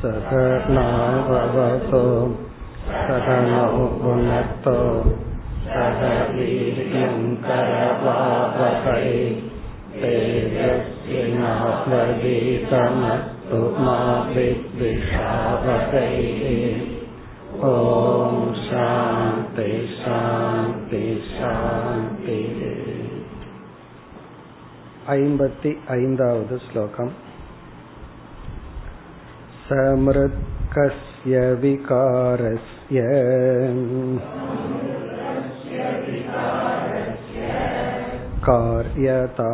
சகநாவவதோ சகநௌ புனக்தோ சகவீர்யம் கரவாவகை தேஜஸ்வி நாவதீதமஸ்து மா வித்விஷாவகை. ஓம் சாந்தி சாந்தி சாந்தி. 55வது ஸ்லோகம். சம்ருத்கஸ்ய விகாரஸ்ய கார்யதா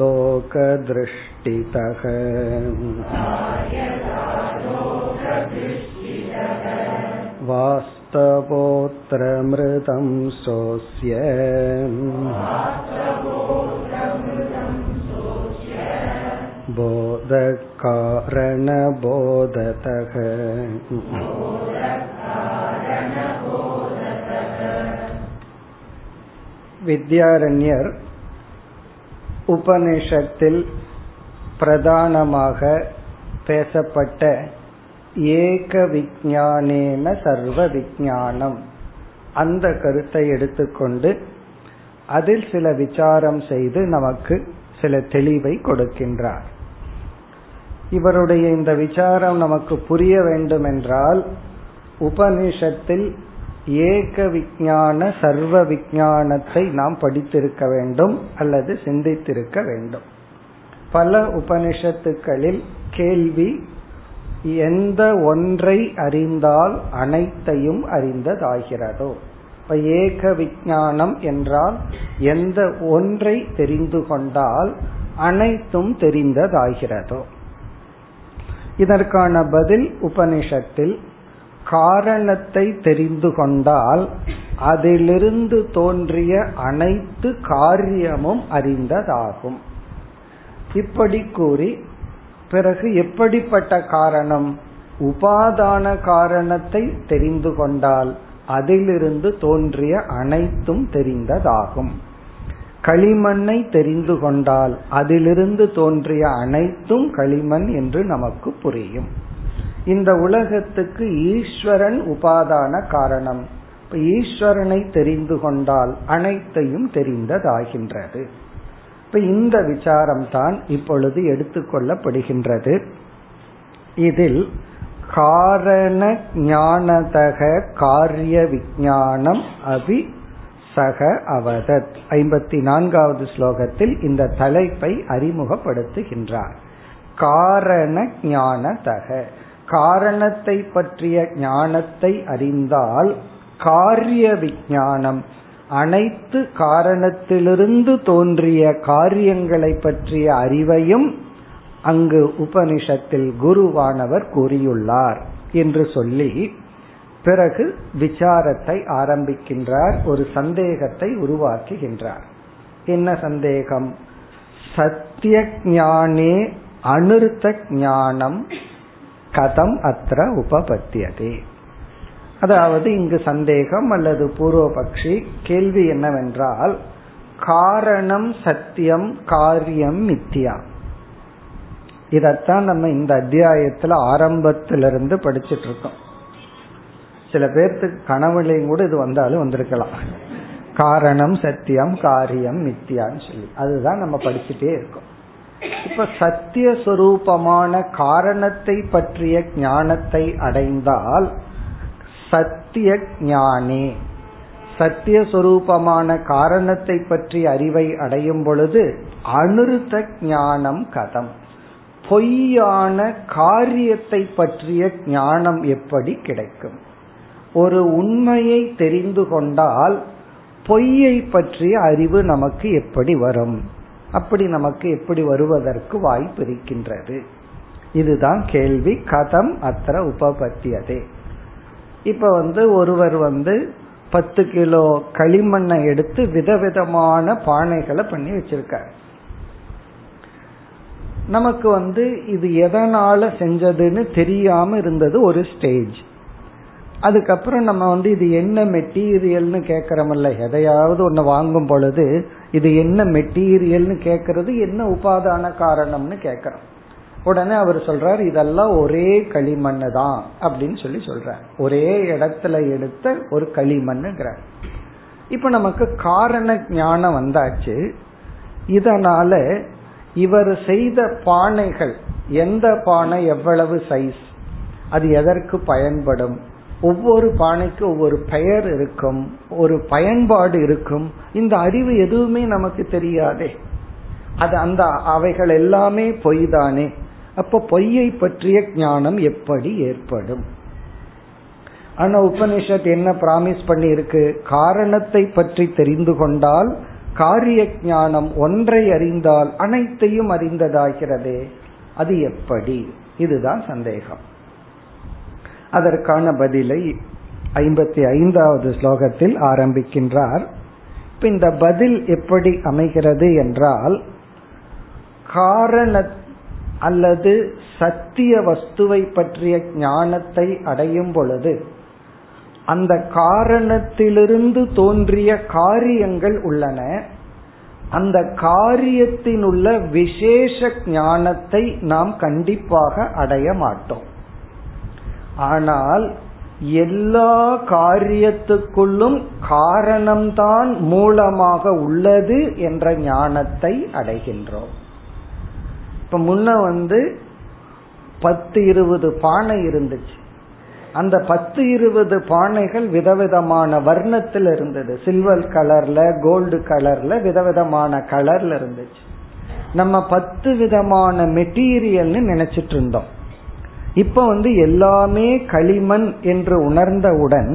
லோகத்ருஷ்டிதஹ வாஸ்தவோத்ர மிருதம் சோஸ்ய போத காரண போததக. வித்யாரண்யர் உபநிஷத்தில் பிரதானமாக பேசப்பட்ட ஏக விஞ்ஞானேன சர்வ விஞ்ஞானம் அந்த கருத்தை எடுத்துக்கொண்டு அதில் சில விசாரம் செய்து நமக்கு சில தெளிவை கொடுக்கின்றார். இவருடைய இந்த விசாரம் நமக்கு புரிய வேண்டும் என்றால் உபனிஷத்தில் ஏக விஞ்ஞான சர்வ விஞ்ஞானத்தை நாம் படித்திருக்க வேண்டும் அல்லது சிந்தித்திருக்க வேண்டும். பல உபனிஷத்துக்களில் கேள்வி எந்த ஒன்றை அறிந்தால் அனைத்தையும் அறிந்ததாகிறதோ. இப்ப ஏக விஞ்ஞானம் என்றால் எந்த ஒன்றை தெரிந்து கொண்டால் அனைத்தும் தெரிந்ததாகிறதோ. இதற்கான பதில் உபனிஷத்தில் காரணத்தை தெரிந்து கொண்டால் அதிலிருந்து தோன்றிய அனைத்து காரியமும் அறிந்ததாகும். இப்படி கூறி பிறகு எப்படிப்பட்ட காரணம்? உபாதான காரணத்தை தெரிந்து கொண்டால் அதிலிருந்து தோன்றிய அனைத்தும் தெரிந்ததாகும். களிமண்ணை தெரிந்து கொண்டால் அதிலிருந்து தோன்றிய அனைத்தும் களிமண் என்று நமக்கு புரியும். இந்த உலகத்துக்கு ஈஸ்வரன் உபாதான காரணம். ஈஸ்வரனை தெரிந்து கொண்டால் அனைத்தையும் தெரிந்ததாகின்றது. இப்ப இந்த விசாரம் தான் இப்பொழுது எடுத்துக்கொள்ளப்படுகின்றது. இதில் காரண ஞானதக காரிய விஞ்ஞானம் அபி சக அவதத் 54வது ஸ்லோகத்தில் இந்த தலைப்பை அறிமுகப்படுத்துகின்றார். காரண ஞானதக காரணத்தை பற்றிய ஞானத்தை அறிந்தால் காரிய விஞ்ஞானம் அனைத்து காரணத்திலிருந்து தோன்றிய காரியங்களை பற்றிய அறிவையும் அங்கு உபனிஷத்தில் குருவானவர் கூறியுள்ளார் என்று சொல்லி பிறகு விசாரத்தை ஆரம்பிக்கின்றார். ஒரு சந்தேகத்தை உருவாக்குகின்றார். என்ன சந்தேகம்? சத்திய ஞானே அனிருத்த ஞானம் கதம் அத்ர உபபத்தியதே. அதாவது இங்கு சந்தேகம் அல்லது பூர்வபக்ஷி கேள்வி என்னவென்றால், காரணம் சத்தியம் காரியம் மித்யா, இதத்தான் நம்ம இந்த அத்தியாயத்துல ஆரம்பத்திலிருந்து படிச்சுட்டு இருக்கோம். சில பேர்த்துக்கு கனவுலையும் கூட இது வந்தாலும் வந்திருக்கலாம். காரணம் சத்தியம் காரியம் மித்தியான்னு சொல்லி அதுதான் நம்ம படிச்சுட்டே இருக்கோம். இப்ப சத்திய சொரூபமான காரணத்தை பற்றிய ஞானத்தை அடைந்தால் சத்திய ஞானே, சத்திய சொரூபமான காரணத்தை பற்றிய அறிவை அடையும் பொழுது அனிருத்த ஞானம் கதம், பொய்யான காரியத்தை பற்றிய ஞானம் எப்படி கிடைக்கும்? ஒரு உண்மையை தெரிந்து கொண்டால் பொய்யை பற்றிய அறிவு நமக்கு எப்படி வரும்? அப்படி நமக்கு எப்படி வருவதற்கு வாய்ப்பு இருக்கின்றது? இதுதான் கேள்வி. கதம் அத்திர உபபத்தியதே. இப்ப ஒருவர் 10 கிலோ களிமண்ணை எடுத்து விதவிதமான பானைகளை பண்ணி வச்சிருக்காரு. நமக்கு இது எதனால செஞ்சதுன்னு தெரியாம இருந்தது ஒரு ஸ்டேஜ். அதுக்கப்புறம் நம்ம இது என்ன மெட்டீரியல்னு கேட்கறமல்ல. எதையாவது ஒன்று வாங்கும் பொழுது இது என்ன மெட்டீரியல்னு கேட்கறது என்ன உபாதான காரணம்னு கேட்கறோம். உடனே அவர் சொல்றாரு இதெல்லாம் ஒரே களிமண்ணு தான் அப்படின்னு சொல்லி சொல்றார். ஒரே இடத்துல எடுத்த ஒரு களிமண்ணுங்கிறார். இப்ப நமக்கு காரண ஞானம் வந்தாச்சு. இதனால இவர் செய்த பானைகள், எந்த பானை எவ்வளவு சைஸ், அது எதற்கு பயன்படும், ஒவ்வொரு பானைக்கு ஒவ்வொரு பெயர் இருக்கும், ஒரு பயன்பாடு இருக்கும், இந்த அறிவு எதுவுமே நமக்கு தெரியாதே, அது அந்த அவைகள் எல்லாமே பொய் தானே. அப்ப பொய்யை பற்றிய ஞானம் எப்படி ஏற்படும்? ஆனா உபனிஷத் என்ன பிராமிஸ் பண்ணி இருக்கு? காரணத்தை பற்றி தெரிந்து கொண்டால் காரிய ஞானம், ஒன்றை அறிந்தால் அனைத்தையும் அறிந்ததாகிறதே, அது எப்படி? இதுதான் சந்தேகம். அதற்கான பதிலை 55வது ஸ்லோகத்தில் ஆரம்பிக்கின்றார். இந்த பதில் எப்படி அமைகிறது என்றால், காரண அல்லது சத்திய வஸ்துவை பற்றிய ஞானத்தை அடையும் பொழுது அந்த காரணத்திலிருந்து தோன்றிய காரியங்கள் உள்ளன, அந்த காரியத்தினுள்ள விசேஷ ஞானத்தை நாம் கண்டிப்பாக அடைய மாட்டோம். ஆனால் எல்லா காரியத்துக்குள்ளும் காரணம்தான் மூலமாக உள்ளது என்ற ஞானத்தை அடைகின்றோம். இப்ப முன்ன 10-20 பானை இருந்துச்சு. அந்த 10-20 பானைகள் விதவிதமான வர்ணத்தில் இருந்தது. சில்வர் கலர்ல, கோல்டு கலர்ல, விதவிதமான கலர்ல இருந்துச்சு. நம்ம 10 விதமான மெட்டீரியல்னு நினைச்சிட்டு இருந்தோம். இப்ப எல்லாமே களிமண் என்று உணர்ந்தவுடன்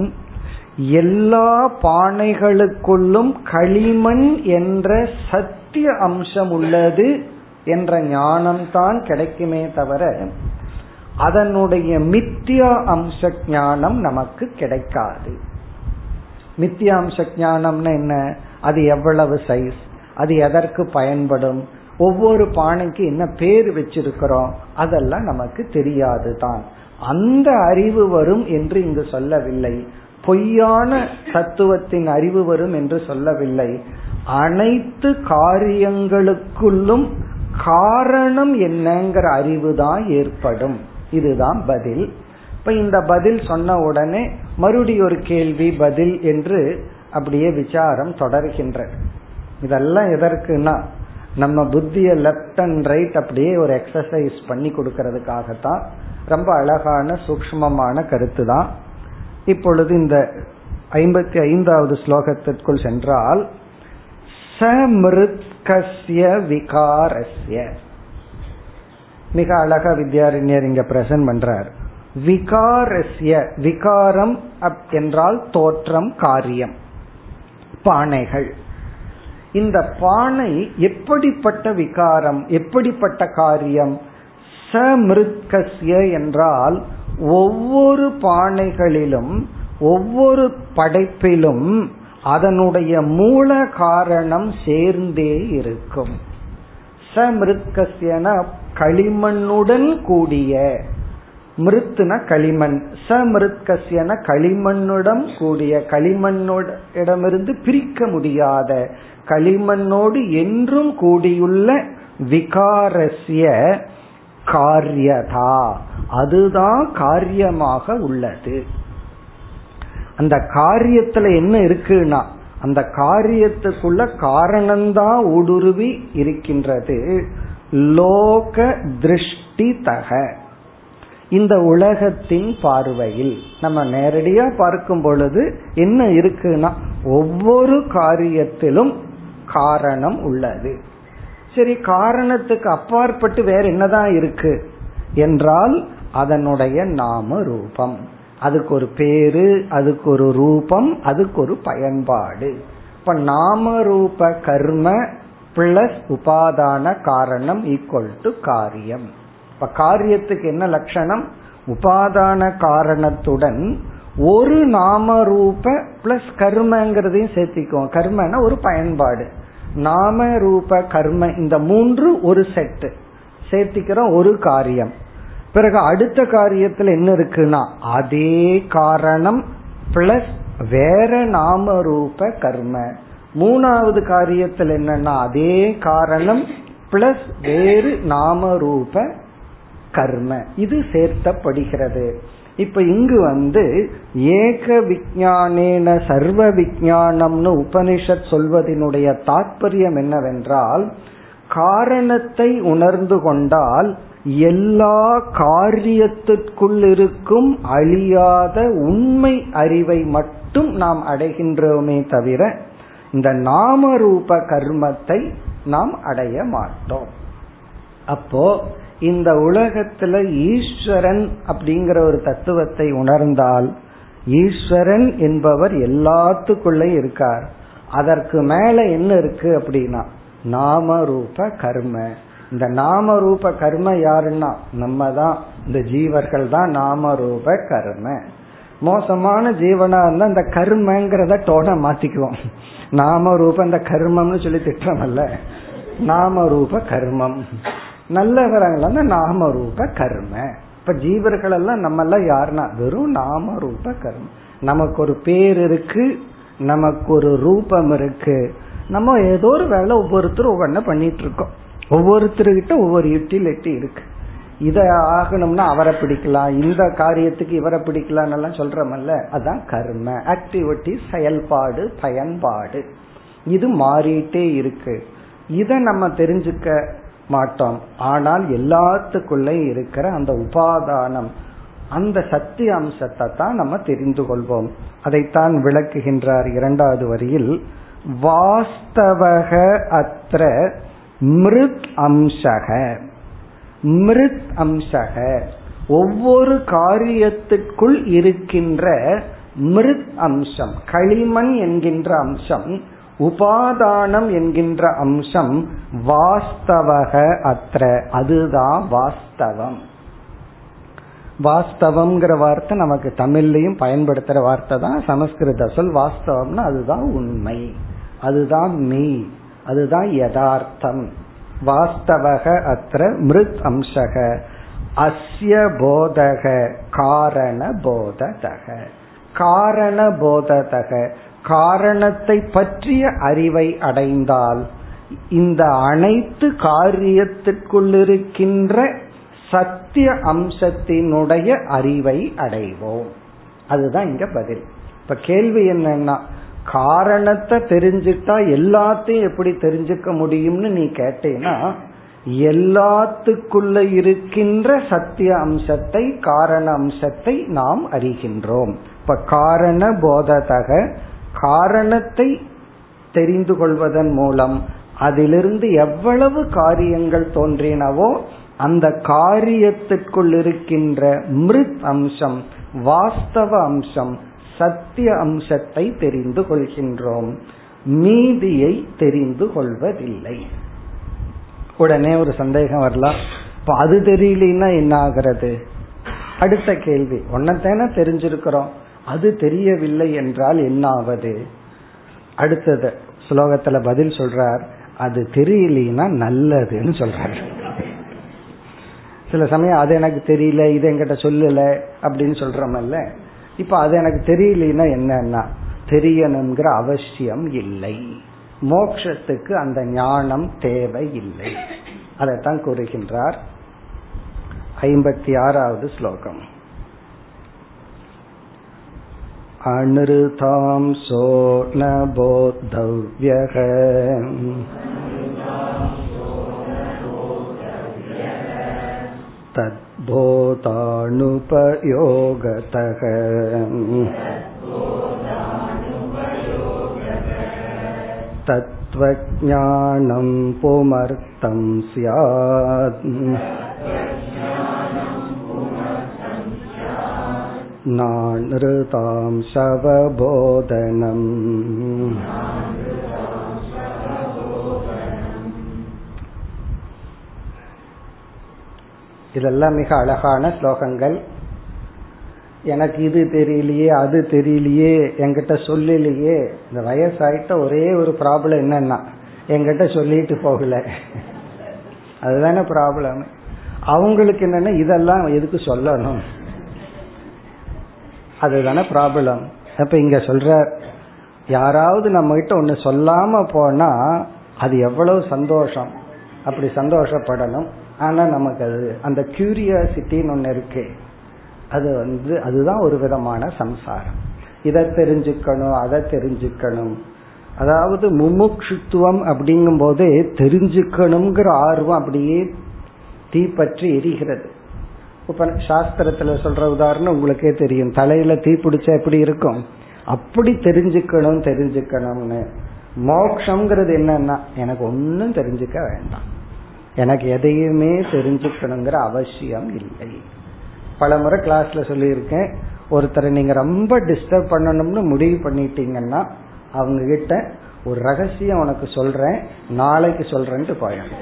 எல்லா பானைகளுக்குள்ளும் களிமண் என்ற சத்திய அம்சம் உள்ளது என்ற ஞானம்தான் கிடைக்குமே தவிர அதனுடைய மித்தியா அம்ச ஞானம் நமக்கு கிடைக்காது. மித்தியா அம்ச ஞானம்னா என்ன? அது எவ்வளவு சைஸ், அது எதற்கு பயன்படும், ஒவ்வொரு பானைக்கு என்ன பேர் வச்சிருக்கிறோம், அதெல்லாம் நமக்கு தெரியாது தான். அந்த அறிவு வரும் என்று இங்கு சொல்லவில்லை, பொய்யான தத்துவத்தின் அறிவு வரும் என்று சொல்லவில்லை. அனைத்து காரியங்களுக்குள்ளும் காரணம் என்னங்கிற அறிவு தான் ஏற்படும். இதுதான் பதில். இப்ப இந்த பதில் சொன்ன உடனே மறுபடியும் ஒரு கேள்வி பதில் என்று அப்படியே விசாரம் தொடர்கின்றது. இதெல்லாம் எதற்குனா நம்ம புத்திய லெப்ட் அண்ட் ரைட் அப்படியே ஒரு எக்ஸசைஸ் பண்ணி கொடுக்கறதுக்காகத்தான். ரொம்ப அழகான சூக்ஷ்மமான கருத்து தான். இப்பொழுது இந்த 55வது ஸ்லோகத்திற்குள் சென்றால், சமிருத்கஸ்ய விகாரஸ்ய, மிக அழகா வித்யாரண்யர் இங்க பிரசன்ட் பண்றார். விகாரஸ்ய, விகாரம் என்றால் தோற்றம், காரியம், பானைகள். இந்த பானை எப்படிப்பட்ட விகாரம், எப்படிப்பட்ட காரியம்? சமிருத்கஸ்ய என்றால் ஒவ்வொரு பானைகளிலும் ஒவ்வொரு படைப்பிலும் அதனுடைய மூல காரணம் சேர்ந்தே இருக்கும். சமிருத்கஸ்யன களிமண்ணுடன் கூடிய, மிருத்ன களிமண், சமிருத்கஸ்யன களிமண்ணுடன் கூடிய, களிமண்ணோட இடமிருந்து பிரிக்க முடியாத, களிமண்ணோடு என்றும் கூடியுள்ள விகாரஸ்ய காரியதா, அதுதான் காரியமாக உள்ளது. அந்த காரியத்துல என்ன இருக்குன்னா அந்த காரியத்துக்குள்ள காரணம்தான் ஊடுருவி இருக்கின்றது. லோக திருஷ்டி தக, இந்த உலகத்தின் பார்வையில் நம்ம நேரடியா பார்க்கும் பொழுது என்ன இருக்குன்னா ஒவ்வொரு காரியத்திலும் காரணம் உள்ளது. சரி, காரணத்துக்கு அப்பாற்பட்டு வேற என்னதான் இருக்கு என்றால் அதனுடைய நாம ரூபம், அதுக்கு ஒரு பேரு, அதுக்கு ஒரு ரூபம், அதுக்கு ஒரு பயன்பாடு. இப்ப நாம ரூப கர்ம பிளஸ் உபாதான காரணம் ஈக்குவல் டு காரியம். இப்ப காரியத்துக்கு என்ன லட்சணம்? உபாதான காரணத்துடன் ஒரு நாம ரூப பிளஸ் கர்மங்கிறதையும் சேர்த்திக்குவோம். கர்மனா ஒரு பயன்பாடு, நாம ரூப கர்ம, இந்த மூன்று ஒரு செட்டு சேர்த்திக்கிறோம், ஒரு காரியம். பிறகு அடுத்த காரியத்துல என்ன இருக்குன்னா அதே காரணம் பிளஸ் வேற நாம ரூப கர்ம. மூணாவது காரியத்துல என்னன்னா அதே காரணம் பிளஸ் வேறு நாம ரூப கர்ம இது சேர்த்தப்படுகிறது. இப்ப இங்கு ஏக விஞ்ஞானேன சர்வ விஞ்ஞானம்னு உபனிஷத் சொல்வதனுடைய தாற்பயம் என்னவென்றால், காரணத்தை உணர்ந்து கொண்டால் எல்லா காரியத்திற்குள் இருக்கும் அழியாத உண்மை அறிவை மட்டும் நாம் அடைகின்றோமே தவிர இந்த நாம ரூப கர்மத்தை நாம் அடைய மாட்டோம். அப்போ இந்த உலகத்துல ஈஸ்வரன் அப்படிங்கிற ஒரு தத்துவத்தை உணர்ந்தால், ஈஸ்வரன் என்பவர் எல்லாத்துக்குள்ள இருக்கார், அதற்கு மேல என்ன இருக்கு அப்படின்னா நாம ரூப கர்ம. இந்த நாம ரூப கர்ம யாருன்னா நம்ம தான், இந்த ஜீவர்கள் தான் நாம ரூப கர்ம. மோசமான ஜீவனா இருந்தா இந்த கர்மங்கிறத டோனா மாத்திக்குவோம், நாம ரூப இந்த கர்மம்னு சொல்லி திட்டம் அல்ல, நாம ரூப கர்மம். நல்லவரங்களா நாம ரூப கர்ம. இப்ப ஜீவர்கள் எல்லாம் நம்ம எல்லாம் யாருன்னா வெறும் நாம ரூப கர்மம். நமக்கு ஒரு பேர் இருக்கு, நமக்கு ஒரு ரூபம் இருக்கு, நம்ம ஏதோ ஒரு வேலை ஒவ்வொருத்தரும் ஒவ்வொன்னு பண்ணிட்டு இருக்கோம், ஒவ்வொருத்தருக்கிட்ட ஒவ்வொரு யூட்டிலிட்டி இருக்கு. இதை ஆகணும்னா அவரை பிடிக்கலாம், இந்த காரியத்துக்கு இவரை பிடிக்கலாம் சொல்றமல்ல, அதான் கர்ம. ஆக்டிவிட்டி செயல்பாடு பயன்பாடு இது மாறிட்டே இருக்கு, இதை நம்ம தெரிஞ்சுக்க மாட்டோம். ஆனால் எல்லாத்துக்குள்ளே இருக்கிற அந்த உபாதானம், அந்த சத்திய அம்சத்தை தான் நம்ம தெரிந்து கொள்வோம். அதைத்தான் விளக்குகின்றார் இரண்டாவது வரியில். வாஸ்தவக அத்ர மிருத் அம்சக. மிருத் அம்சக ஒவ்வொரு காரியத்திற்குள் இருக்கின்ற மிருத் அம்சம், களிமண் என்கின்ற அம்சம், உபாதானம் என்கின்ற அம்சம் வாஸ்தவக அத்ர, அதுதான் வாஸ்தவம். வாஸ்தவம்ங்கிற வார்த்தை நமக்கு தமிழ்லையும் பயன்படுத்துற வார்த்தை தான், சமஸ்கிருத சொல். வாஸ்தவம்னா அதுதான் உண்மை, அதுதான் மெய், அதுதான் யதார்த்தம். வாஸ்தவக அத்ர மிருத் அம்சக அஸ்ய போதக காரண போததக. காரண போததக காரணத்தை பற்றிய அறிவை அடைந்தால் இந்த அனைத்து காரியத்திற்குள்ளிருக்கின்ற சத்திய அம்சத்தினுடைய அறிவை அடைவோம். அதுதான் இங்க பதில். இப்ப கேள்வி என்னன்னா, காரணத்தை தெரிஞ்சுட்டா எல்லாத்தையும் எப்படி தெரிஞ்சுக்க முடியும்னு நீ கேட்டேன்னா, எல்லாத்துக்குள்ள இருக்கின்ற சத்திய அம்சத்தை காரண அம்சத்தை நாம் அறிகின்றோம். இப்ப காரண போததக காரணத்தை தெரிந்து கொள்வதன் மூலம் அதிலிருந்து எவ்வளவு காரியங்கள் தோன்றினவோ அந்த காரியத்திற்குள் இருக்கின்ற மிருத் அம்சம் வாஸ்தவ அம்சம் சத்திய அம்சத்தை தெரிந்து கொள்கின்றோம், நீதியை தெரிந்து கொள்வதில்லை. உடனே ஒரு சந்தேகம் வரலாம், இப்ப அது தெரியலன்னா என்ன ஆகிறது? அடுத்த கேள்வி, ஒன்னத்தானே தெரிஞ்சிருக்கிறோம், அது தெரியவில்லை என்றால் என்னாவது? அடுத்தது ஸ்லோகத்துல பதில் சொல்றார், அது தெரியலனா நல்லதுன்னு சொல்றார். சில சமயம் அது எனக்கு தெரியல, இது என்கிட்ட சொல்லல அப்படின்னு சொல்றமல்ல. இப்ப அது எனக்கு தெரியலனா என்னன்னா, தெரியணுங்கிற அவசியம் இல்லை, மோட்சத்துக்கு அந்த ஞானம் தேவை இல்லை. அதைத்தான் கூறுகின்றார் 56வது ஸ்லோகம். அனிருதாம்சோ ந போத்தவ்யஹ தத்போதானுபயோகதஹ தத்வஜ்ஞானம் புமர்த்தம் ஸ்யாத் நான்ருதாம் சவபோதனம். இதெல்லாம் மிக அழகான ஸ்லோகங்கள். எனக்கு இது தெரியலையே, அது தெரியலையே, என்கிட்ட சொல்லலையே. இந்த வயசாயிட்ட ஒரே ஒரு ப்ராப்ளம் என்னன்னா, என்கிட்ட சொல்லிட்டு போகல, அதுதான ப்ராப்ளம். அவங்களுக்கு என்னன்னா இதெல்லாம் எதுக்கு சொல்லணும், அதுதான ப்ராப்ளம். அப்ப இங்க சொல்ற, யாராவது நம்ம கிட்ட ஒன்னு சொல்லாம போனா அது எவ்வளவு சந்தோஷம், அப்படி சந்தோஷப்படணும். ஆனா நமக்கு அது அந்த கியூரியாசிட்டின்னு ஒண்ணு இருக்கு, அது வந்து அதுதான் ஒரு விதமான சம்சாரம். இதை தெரிஞ்சுக்கணும் அதை தெரிஞ்சுக்கணும், அதாவது முமுட்சுத்துவம் அப்படிங்கும் போது தெரிஞ்சுக்கணுங்கிற ஆர்வம் அப்படியே தீப்பற்றி எரிகிறது. இப்ப சாஸ்திரத்துல சொல்ற உதாரணம் உங்களுக்கே தெரியும், தலையில தீ பிடிச்சா எப்படி இருக்கும், அப்படி தெரிஞ்சுக்கணும் தெரிஞ்சுக்கணும்னு. மோக்ஷங்கிறது என்னன்னா எனக்கு ஒன்னும் தெரிஞ்சுக்க வேண்டாம், எனக்கு எதையுமே தெரிஞ்சுக்கணுங்கிற அவசியம் இல்லை. பல முறை கிளாஸ்ல சொல்லியிருக்கேன், ஒருத்தரை நீங்க ரொம்ப டிஸ்டர்ப் பண்ணணும்னு முடிவு பண்ணிட்டீங்கன்னா அவங்க கிட்ட ஒரு ரகசியம் உனக்கு சொல்றேன் நாளைக்கு சொல்றேன்ட்டு போயிடும்,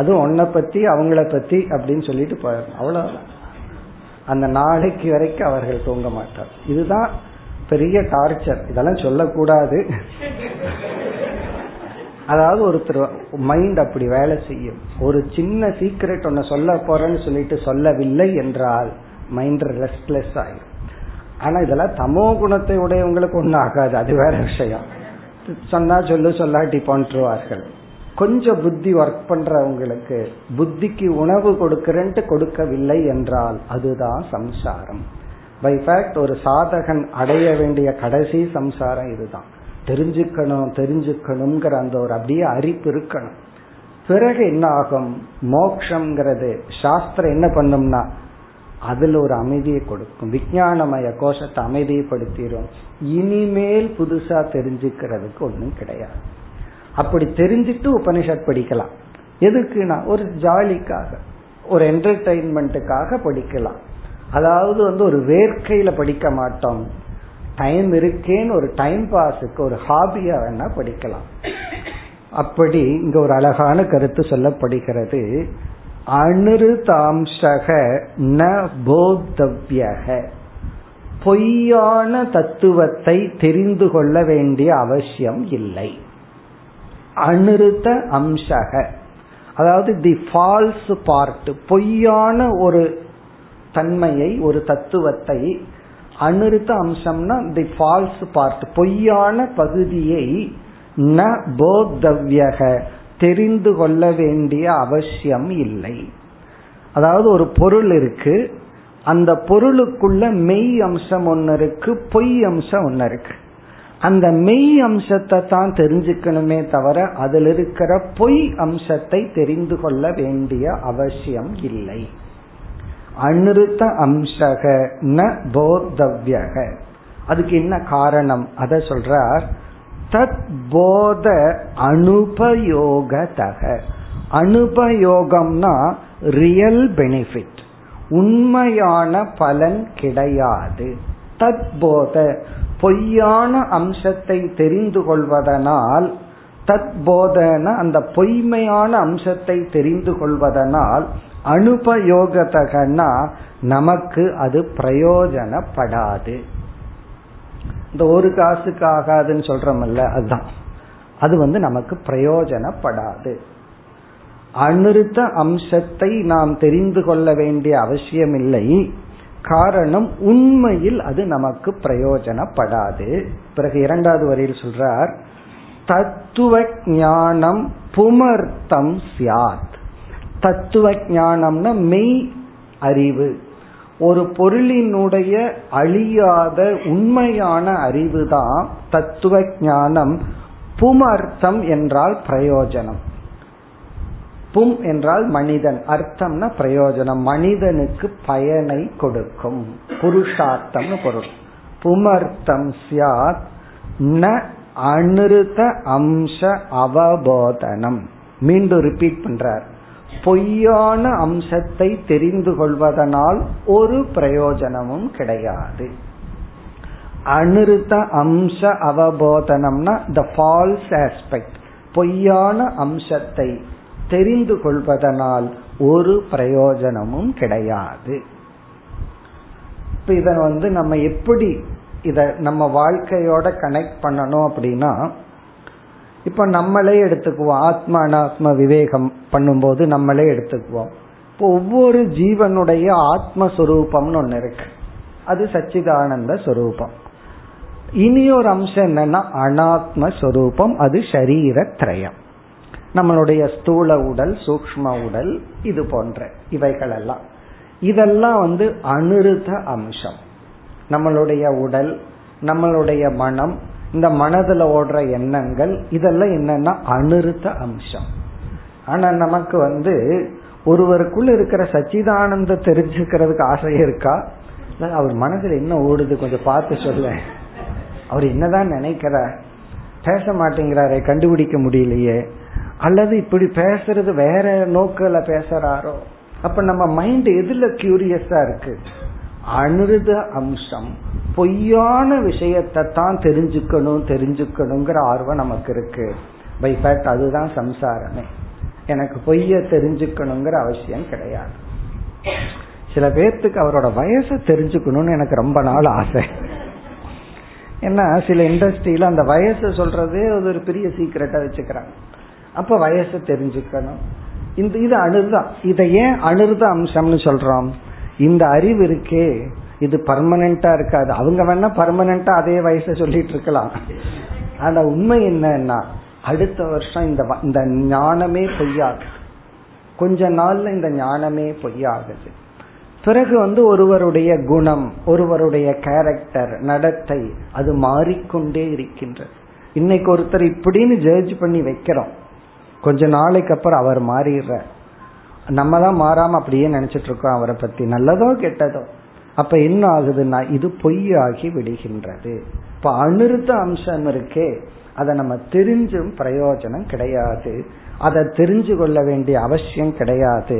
அது உன்னை பத்தி அவங்கள பத்தி அப்படின்னு சொல்லிட்டு போயிடும், அவ்வளவுதான். அந்த நாளைக்கு வரைக்கும் அவர்கள் தூங்க மாட்டார். இதுதான் பெரிய டார்ச்சர், இதெல்லாம் சொல்லக்கூடாது. அதாவது ஒருத்தர் மைண்ட் அப்படி வேலை செய்யும், ஒரு சின்ன சீக்ரெட் ஒன்னு சொல்ல போறேன்னு சொல்லிட்டு சொல்லவில்லை என்றால் மைண்ட் ரெஸ்ட்லெஸ் ஆகும். ஆனா இதெல்லாம் தமோ குணத்தை உடையவங்களுக்கு ஒன்னும் ஆகாது, அது வேற விஷயம். சொன்னா சொல்லு சொல்லாட்டி போன்றுவார்கள். கொஞ்சம் புத்தி ஒர்க் பண்றவங்களுக்கு புத்திக்கு உணவு கொடுக்கிறேன்ட்டு கொடுக்கவில்லை என்றால் அதுதான் சம்சாரம். பை ஃபேக்ட் ஒரு சாதகன் அடைய வேண்டிய கடைசி சம்சாரம் இதுதான். தெரிஞ்சுக்கணும் தெரிஞ்சுக்கணுங்கிற அந்த ஒரு அப்படியே அரிப்பு இருக்கணும். பிறகு என்ன ஆகும், மோக்ஷங்கிறது சாஸ்திரம் என்ன பண்ணும்னா அதுல ஒரு அமைதியை கொடுக்கும், விஞ்ஞானமய கோஷத்தை அமைதியப்படுத்திடும். இனிமேல் புதுசா தெரிஞ்சுக்கிறதுக்கு ஒன்றும் கிடையாது. அப்படி தெரிஞ்சுட்டு உபனிஷத் படிக்கலாம், எதுக்குன்னா ஒரு ஜாலிக்காக ஒரு என்டர்டைன்மெண்ட்டுக்காக படிக்கலாம். அதாவது வந்து ஒரு வேர்க்கையில படிக்க மாட்டோம், டைம் இருக்கேன்னு ஒரு டைம் பாஸுக்கு ஒரு ஹாபியா வேணா படிக்கலாம். அப்படி இங்க ஒரு அழகான கருத்து சொல்லப்படுகிறது, அனுருதாம்சக ந போக்தவ்யக, பொய்யான தத்துவத்தை தெரிந்து கொள்ள வேண்டிய அவசியம் இல்லை. அனுருத்த அம்சக அதாவது தி ஃபால்ஸ் பார்ட், பொய்யான ஒரு தன்மையை ஒரு தத்துவத்தை, அனுருத்த அம்சம்னா தி ஃபால்ஸ் பார்ட் பொய்யான பகுதியை, ந போக்தவ்யக தெரிந்து கொள்ள வேண்டிய அவசியம் இல்லை. அதாவது ஒரு பொருள் இருக்கு, அந்த பொருளுக்குள்ள மெய் அம்சம் ஒன்னு இருக்கு பொய் அம்சம் ஒன்னு இருக்கு. அந்த மெய் அம்சத்தை தான் தெரிஞ்சுக்கணுமே தவிர அதில் இருக்கிற பொய் அம்சத்தை தெரிந்து கொள்ள வேண்டிய அவசியம் இல்லை. அனுருத்த அம்சக ந போதவ்யக, அதுக்கு என்ன காரணம் அதை சொல்றார், தத் போத அனுபயோகதக. அனுபயோகம்னா ரியல் பெனிஃபிட், உண்மையான பலன் கிடையாது. தத் போத பொய்யான அம்சத்தை தெரிந்து கொள்வதனால், தத் போதன அந்த பொய்மையான அம்சத்தை தெரிந்து கொள்வதனால், அனுபயோகதகன்னா நமக்கு அது பிரயோஜனப்படாது. இந்த ஒரு காசுக்கு ஆகாதுன்னு சொல்றமல்ல, அதுதான் அது வந்து நமக்கு பிரயோஜனப்படாது. அனுருத்த அம்சத்தை நாம் தெரிந்து கொள்ள வேண்டிய அவசியம் இல்லை, காரணம் உண்மையில் அது நமக்கு பிரயோஜனப்படாது. பிறகு இரண்டாவது வரியில் சொல்றார், தத்துவ ஞானம் புமர்த்தம் சியாத். தத்துவ ஞானம்னா மெய் அறிவு, ஒரு பொருளினுடைய அழியாத உண்மையான அறிவுதான் தத்துவ ஞானம். புமர்த்தம் என்றால் பிரயோஜனம், பும் என்றால் மனிதன், அர்த்தம்னா பிரயோஜனம், மனிதனுக்கு பயனை கொடுக்கும், புருஷார்த்தம் பொருள். புமர்த்தம் சியாத் ந அனுருத அம்ச அவபோதனம். மீண்டும் ரிப்பீட் பண்றார், பொய்யான அம்சத்தை தெரிந்து கொள்வதனால் ஒரு பிரயோஜனமும் கிடையாது. அனுருத்த அம்ச அவபோதனம்னா தி ஃபால்ஸ் ஆஸ்பெக்ட், பொய்யான அம்சத்தை தெரிந்து கொள்வதனால் ஒரு பிரயோஜனமும் கிடையாது. இப்ப இத வந்து நம்ம எப்படி இத நம்ம வாழ்க்கையோட கனெக்ட் பண்ணணும் அப்படின்னா, இப்ப நம்மளே எடுத்துக்குவோம், ஆத்மா அனாத்மா விவேகம் பண்ணும்போது நம்மளே எடுத்துக்குவோம். இப்போ ஒவ்வொரு ஜீவனுடைய ஆத்மஸ்வரூபம்னு ஒண்ணு இருக்கு, அது சச்சிதானந்த ஸ்வரூபம். இனி ஒரு அம்சம் என்னன்னா அனாத்மஸ்வரூபம், அது சரீரத்ரயம். நம்மளுடைய ஸ்தூல உடல், சூக்ஷ்ம உடல், இது போன்ற இவைகள் எல்லாம், இதெல்லாம் அனுருத்த அம்சம். நம்மளுடைய உடல், நம்மளுடைய மனம், இந்த மனதுல ஓடுற எண்ணங்கள், இதெல்லாம் என்னன்னா அனுருத்த அம்சம். ஆனா நமக்கு ஒருவருக்குள்ள இருக்கிற சச்சிதானந்த தெரிஞ்சுக்கிறதுக்கு ஆசை இருக்கா? அவர் மனசுல என்ன ஓடுது கொஞ்சம் பார்த்து சொல்ல, அவர் என்னதான் நினைக்கிறார், பேச மாட்டேங்கிறாரே கண்டுபிடிக்க முடியலையே, அல்லது இப்படி பேசுறது வேற நோக்கில பேசுறாரோ, அப்ப நம்ம மைண்ட் எதுல கியூரியஸா இருக்கு? அனுருத அம்சம், பொய்யான விஷயத்தை தான் தெரிஞ்சுக்கணும் தெரிஞ்சுக்கணுங்கிற ஆர்வம் நமக்கு இருக்கு. பை ஃபேக்ட் அதுதான் சம்சாரமே. எனக்கு பொய்ய தெரிஞ்சுக்கணுங்கிற அவசியம் கிடையாது. சில பேர்த்துக்கு அவரோட வயசை தெரிஞ்சுக்கணும்னு எனக்கு ரொம்ப நாள் ஆசை. ஏன்னா சில இண்டஸ்ட்ரியில அந்த வயசை சொல்றதே அது ஒரு பெரிய சீக்கிரட்டா வச்சுக்கிறாங்க. அப்ப வயசை தெரிஞ்சுக்கணும். இந்த இது அனுர்தான். இதை ஏன் அனுர்த அம்சம்னு சொல்றோம்? இந்த அறிவு இருக்கே, இது பர்மனண்டா இருக்காது. அவங்க வேணா பர்மனண்டா அதே வயசை சொல்லிட்டு இருக்கலாம். ஆனா உண்மை என்னன்னா அடுத்த வருஷம் இந்த ஞானமே பொய்யாகுது, கொஞ்ச நாள்ல இந்த ஞானமே பொய்யாகுது. பிறகு ஒருவருடைய குணம், ஒருவருடைய கேரக்டர், நடத்தை, அது மாறிக்கொண்டே இருக்கின்றது. இன்னைக்கு ஒருத்தர் இப்படின்னு ஜட்ஜ் பண்ணி வைக்கிறோம், கொஞ்ச நாளைக்கு அப்புறம் அவர் மாறிடுற, நம்ம தான் மாறாம அப்படியே நினைச்சிட்டு இருக்கோம் அவரை பத்தி, நல்லதோ கெட்டதோ. அப்ப என்ன ஆகுதுன்னா இது பொய்யாகி விடுகின்றது. இப்ப அனுருத்த அம்சம் இருக்கே, அதை நம்ம தெரிஞ்சும் பிரயோஜனம் கிடையாது, அதை தெரிஞ்சு கொள்ள வேண்டிய அவசியம் கிடையாது.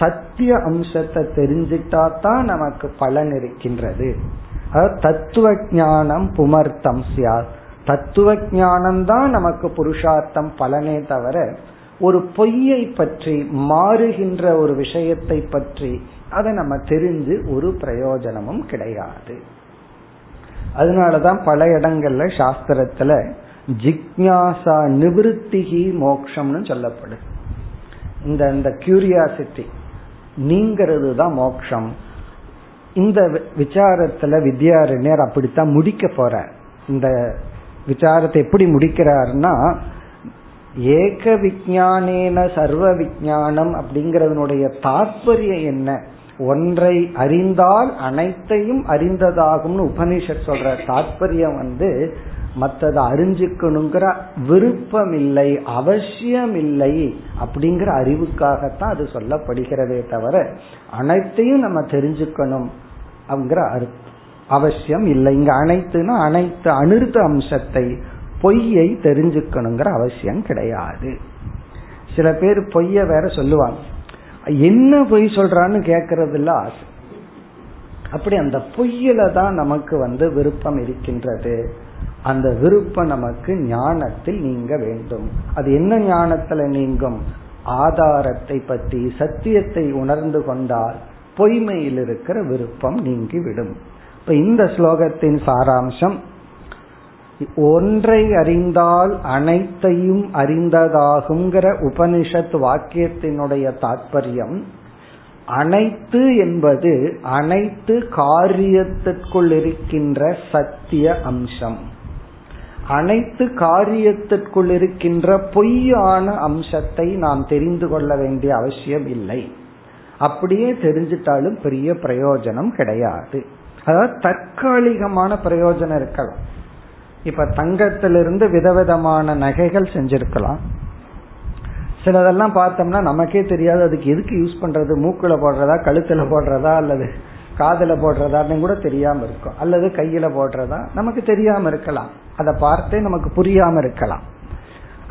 சத்திய அம்சத்தை தெரிஞ்சிட்டா தான் நமக்கு பலன் இருக்கின்றது. அதாவது தத்துவ ஞானம் புமர்த்தம் சியாத், தத்துவ ஞானம்தான் நமக்கு புருஷார்த்தம் பலனே தவிர, ஒரு பொய்யை பற்றி, மாறுகின்ற ஒரு விஷயத்தை பற்றி அதை நம்ம தெரிஞ்சு ஒரு பிரயோஜனமும் கிடையாது. அதனாலதான் பல இடங்கள்ல சாஸ்திரத்துல ஜிக்ஞாசா நிவிருத்திகி மோக்ஷம்னு சொல்லப்படுது. இந்த கியூரியாசிட்டி நீங்கிறது தான் மோக்ஷம். இந்த விசாரத்துல வித்யாரண்யர் அப்படித்தான் முடிக்க போற. இந்த விசாரத்தை எப்படி முடிக்கிறாருன்னா, ஏக விஞ்ஞானேன சர்வ விஞ்ஞானம் அப்படிங்கறதனுடைய தாற்பயம் என்ன, ஒன்றை அறிந்தால் அனைத்தையும் அறிந்ததாகும்னு உபனிஷத் சொல்ற தாற்பயம் மற்றதை அறிஞ்சுக்கணுங்கிற விருப்பம் இல்லை, அவசியம் இல்லை அப்படிங்கிற அறிவுக்காகத்தான் அது சொல்லப்படுகிறதே தவிர, அனைத்தையும் நம்ம தெரிஞ்சுக்கணும் அப்படிங்கிற அவசியம் இல்லை. இங்க அனைத்துனா அனைத்து அனுர்த்த அம்சத்தை, பொய்யை தெரிஞ்சுக்கணுங்கிற அவசியம் கிடையாது. சில பேர் பொய்ய வேற சொல்லுவாங்க, என்ன பொய் சொல்றான்னு கேட்கறதுல ஆசை. அப்படி அந்த பொய்யில தான் நமக்கு விருப்பம் இருக்கின்றது. அந்த விருப்பம் நமக்கு ஞானத்தில் நீங்க வேண்டும். அது என்ன ஞானத்துல நீங்கும்? ஆதாரத்தை பற்றி சத்தியத்தை உணர்ந்து கொண்டால் பொய்மையில் இருக்கிற விருப்பம் நீங்கி விடும். இப்ப இந்த ஸ்லோகத்தின் சாராம்சம், ஒன்றை அறிந்தால் அனைத்தையும் அறிந்ததாகுங்கிற உபனிஷத் வாக்கியத்தினுடைய தாற்பயம், அனைத்து என்பது அனைத்து காரியத்திற்குள் இருக்கின்ற சத்திய அம்சம், அனைத்து காரியத்திற்குள் இருக்கின்ற பொய்யான அம்சத்தை நாம் தெரிந்து கொள்ள வேண்டிய அவசியம் இல்லை. அப்படியே தெரிஞ்சிட்டாலும் பெரிய பிரயோஜனம் கிடையாது. அதாவது தற்காலிகமான பிரயோஜனம் இருக்கலாம். இப்ப தங்கத்திலிருந்து விதவிதமான நகைகள் செஞ்சிருக்கலாம். சிலதெல்லாம் பார்த்தோம்னா நமக்கே தெரியாது அதுக்கு எதுக்கு யூஸ் பண்றது, மூக்குல போடுறதா, கழுத்துல போடுறதா, அல்லது காதுல போடுறதான்னு கூட தெரியாம இருக்கும், அல்லது கையில போடுறதா, நமக்கு தெரியாம இருக்கலாம், அதை பார்த்தே நமக்கு புரியாம இருக்கலாம்.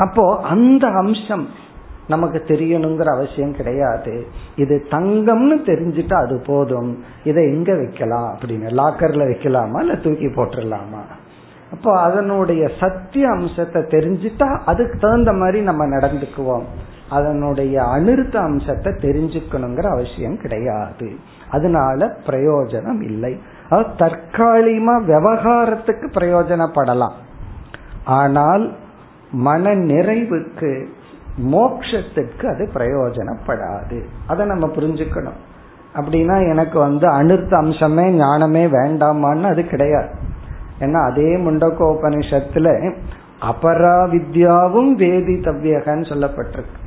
அப்போ அந்த அம்சம் நமக்கு தெரியணுங்கிற அவசியம் கிடையாது. இது தங்கம்னு தெரிஞ்சுட்டா அது போதும். இதை எங்க வைக்கலாம் அப்படின்னு, லாக்கர்ல வைக்கலாமா இல்ல தூக்கி போட்டுடலாமா? அப்போ அதனுடைய சத்திய அம்சத்தை தெரிஞ்சுட்டா அதுக்கு தகுந்த மாதிரி நம்ம நடந்துக்குவோம். அதனுடைய அனுர்த்த அம்சத்தை தெரிஞ்சுக்கணுங்கிற அவசியம் கிடையாது. அதனால பிரயோஜனம் இல்லை. அது தற்காலிகமா விவகாரத்துக்கு பிரயோஜனப்படலாம், ஆனால் மன நிறைவுக்கு, மோட்சத்துக்கு அது பிரயோஜனப்படாது. அதை நம்ம புரிஞ்சுக்கணும். அப்படின்னா எனக்கு அனுர்த்த அம்சமே ஞானமே வேண்டாமான்னு அது கிடையாது. ஏன்னா அதே முண்டக்கோபனிஷத்துல அபராவித்யாவும் வேதித்தவ்யகன்னு சொல்லப்பட்டிருக்கு.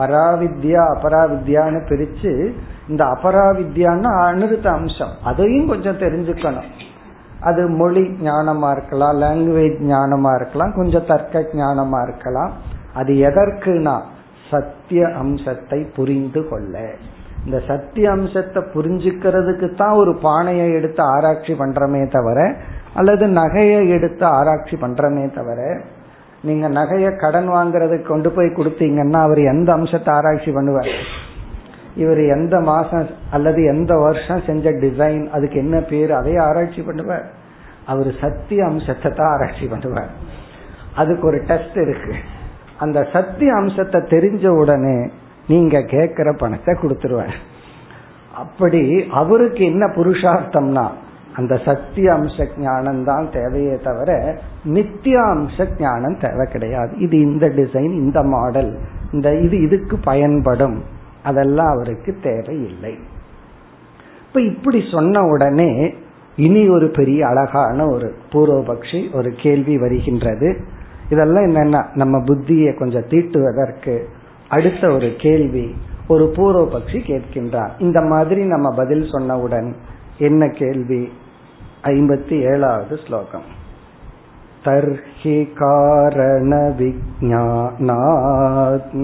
பராவித்யா அபராவித்யான்னு பிரிச்சு, இந்த அபராவித்யான்னா அனுருத்த அம்சம், அதையும் கொஞ்சம் தெரிஞ்சுக்கணும். அது மொழி ஞானமா இருக்கலாம், லாங்குவேஜ் ஞானமா இருக்கலாம், கொஞ்சம் தர்க்க ஞானமா இருக்கலாம். அது எதற்குனா சத்திய அம்சத்தை புரிந்து கொள்ள. இந்த சத்திய அம்சத்தை புரிஞ்சுக்கிறதுக்கு தான் ஒரு பானையை எடுத்து ஆராய்ச்சி பண்றமே தவிர, அல்லது நகையை எடுத்து ஆராய்ச்சி பண்றமே தவிர, நீங்க நகையை கடன் வாங்குறதுக்கு கொண்டு போய் கொடுத்தீங்கன்னா அவர் எந்த அம்சத்தை ஆராய்ச்சி பண்ணுவார்? இவர் எந்த மாசம் அல்லது எந்த வருஷம் செஞ்ச டிசைன், அதுக்கு என்ன பேர், அதையே ஆராய்ச்சி பண்ணுவார். அவர் சத்திய அம்சத்தை தான் ஆராய்ச்சி பண்ணுவார். அதுக்கு ஒரு டெஸ்ட் இருக்கு. அந்த சத்திய அம்சத்தை தெரிஞ்ச உடனே நீங்க கேட்கிற பணத்தை கொடுத்துருவார். அப்படி அவருக்கு என்ன புருஷார்த்தம்னா அந்த சத்திய அம்ச ஞானம் தான் தேவையே தவிர நித்திய அம்ச ஞானம் தேவை கிடையாது. இது இந்த டிசைன், இந்த மாடல், இந்த இது இதுக்கு பயன்படும், அதெல்லாம் அவருக்கு தேவை இல்லை. இப்ப இப்படி சொன்ன உடனே இனி ஒரு பெரிய அழகான ஒரு பூர்வபக்ஷி ஒரு கேள்வி வருகின்றது. இதெல்லாம் என்னன்னா நம்ம புத்தியை கொஞ்சம் தீட்டுவதற்கு அடுத்த ஒரு கேள்வி ஒரு பூர்வபக்ஷி கேட்கின்றார். இந்த மாதிரி நம்ம பதில் சொன்னவுடன் என்ன கேள்வி? 57வது ஸ்லோகம். தர்ஹி காரண விஜ்ஞானாத்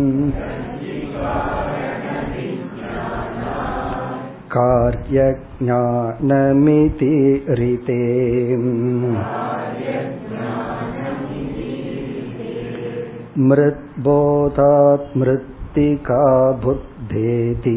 கார்ய ஞானமிதி ரிதே மிருத்போதாத் மிருத்திகா புத்தேதி.